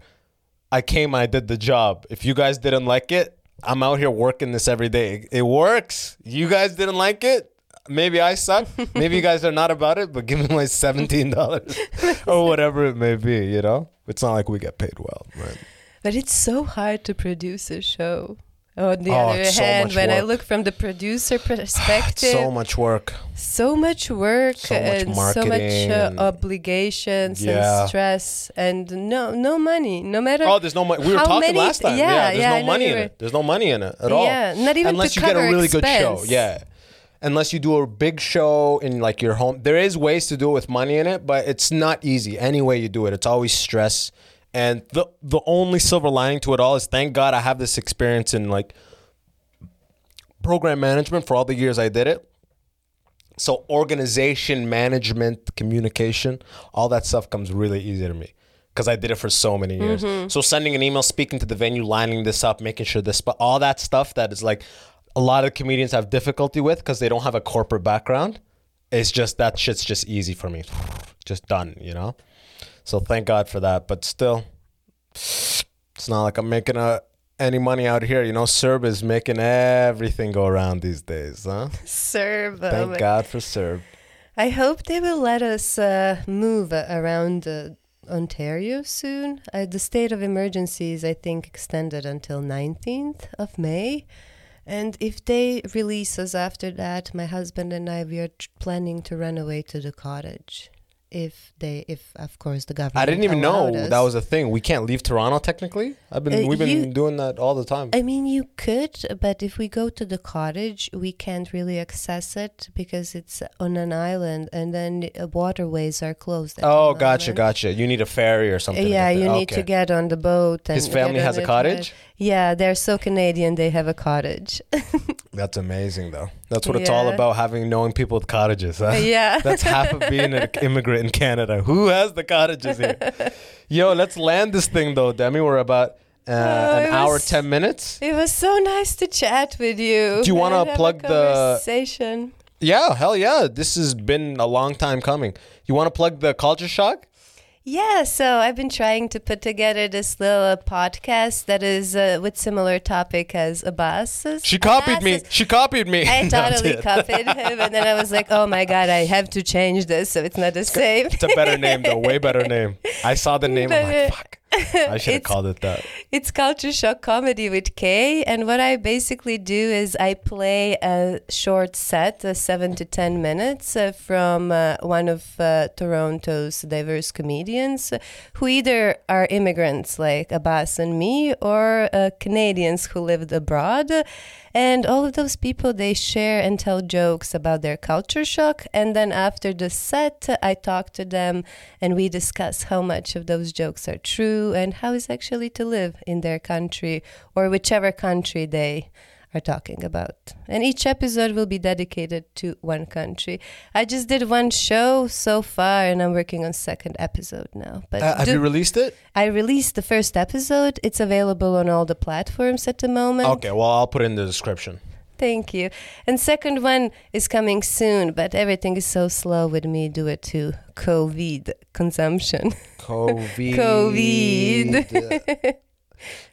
I came and I did the job. If you guys didn't like it, I'm out here working this every day. It works. You guys didn't like it. Maybe I suck. Maybe you guys are not about it, but give me my seventeen dollars or whatever it may be, you know? It's not like we get paid well. Right? But it's so hard to produce a show. On the oh, other hand, so when work. I look from the producer perspective, so much work, so much work, so much and so much uh, and obligations yeah. and stress, and no, no money, no matter. Oh, there's no money. We were talking many, last time. Yeah, yeah there's yeah, no money in it. There's no money in it at all. Yeah, not even unless to you cover get a really expense. Good show. Yeah, unless you do a big show in like your home. There is ways to do it with money in it, but it's not easy. Any way you do it, it's always stress. And the the only silver lining to it all is thank God I have this experience in like program management for all the years I did it. So organization, management, communication, all that stuff comes really easy to me because I did it for so many years. Mm-hmm. So sending an email, speaking to the venue, lining this up, making sure this, but all that stuff that is like a lot of comedians have difficulty with because they don't have a corporate background. It's just that shit's just easy for me. Just done, you know? So thank God for that. But still, it's not like I'm making a, any money out here. You know, Serb is making everything go around these days, huh? Serb. Thank oh God for Serb. I hope they will let us uh, move around uh, Ontario soon. Uh, the state of emergency is, I think, extended until nineteenth of May. And if they release us after that, my husband and I, we are t- planning to run away to the cottage. If they, if of course the government. I didn't even know us. That was a thing. We can't leave Toronto technically. I've been, uh, we've you, been doing that all the time. I mean, you could, but if we go to the cottage, we can't really access it because it's on an island, and then uh, waterways are closed. Oh, gotcha, island. gotcha. You need a ferry or something. Yeah, like you that. need okay. to get on the boat. And his family has a cottage. Boat. Yeah, they're so Canadian. They have a cottage. That's amazing, though. That's what yeah. it's all about, having knowing people with cottages. Huh? Yeah. That's half of being an immigrant in Canada. Who has the cottages here? Yo, let's land this thing, though, Demi. We're about uh, oh, an hour, was, ten minutes. It was so nice to chat with you. Do you want to plug the... Yeah, hell yeah. This has been a long time coming. You want to plug the Culture Shock? Yeah, so I've been trying to put together this little podcast that is uh, with similar topic as Abbas's. She copied Abbas's. me. She copied me. I totally no, I copied him, and then I was like, oh my God, I have to change this so it's not the same. It's a better name, though. Way better name. I saw the name, I'm like, fuck. I should have called it that. It's Culture Shock Comedy with Kay. And what I basically do is I play a short set, uh, seven to ten minutes, uh, from uh, one of uh, Toronto's diverse comedians who either are immigrants like Abbas and me, or uh, Canadians who lived abroad. And all of those people, they share and tell jokes about their culture shock. And then after the set, I talk to them and we discuss how much of those jokes are true and how it's actually to live in their country or whichever country they are talking about. And each episode will be dedicated to one country. I just did one show so far and I'm working on second episode now. But uh, have do, you released it? I released the first episode. It's available on all the platforms at the moment. Okay, well, I'll put it in the description. Thank you. And second one is coming soon, but everything is so slow with me due it to COVID consumption. COVID. COVID.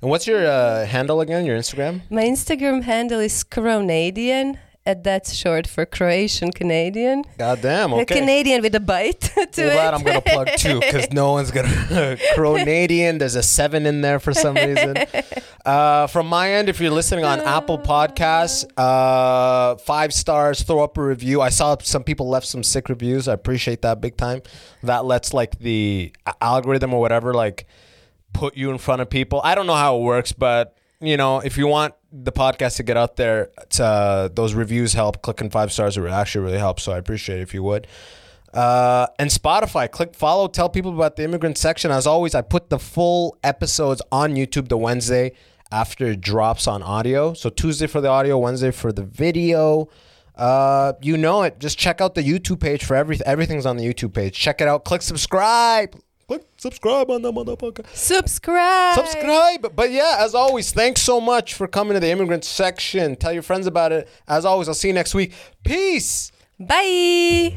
And what's your uh, handle again, your Instagram? My Instagram handle is Cronadian, and that's short for Croatian Canadian. Goddamn, okay. A Canadian with a bite to it. Glad I'm going to plug too, because no one's going to... Cronadian, there's a seven in there for some reason. Uh, from my end, if you're listening on Apple Podcasts, uh, five stars, throw up a review. I saw some people left some sick reviews. I appreciate that big time. That lets like the algorithm or whatever, like... put you in front of people. I don't know how it works, but you know, if you want the podcast to get out there, it's, uh, those reviews help. Clicking five stars would actually really help, so I appreciate it if you would. Uh, and Spotify, click follow, tell people about the immigrant section. As always, I put the full episodes on YouTube the Wednesday after it drops on audio. So Tuesday for the audio, Wednesday for the video. Uh, you know it. Just check out the YouTube page for everything. Everything's on the YouTube page. Check it out. Click subscribe. Click subscribe on the motherfucker. Subscribe. Subscribe. But yeah, as always, thanks so much for coming to the immigrant section. Tell your friends about it. As always, I'll see you next week. Peace. Bye.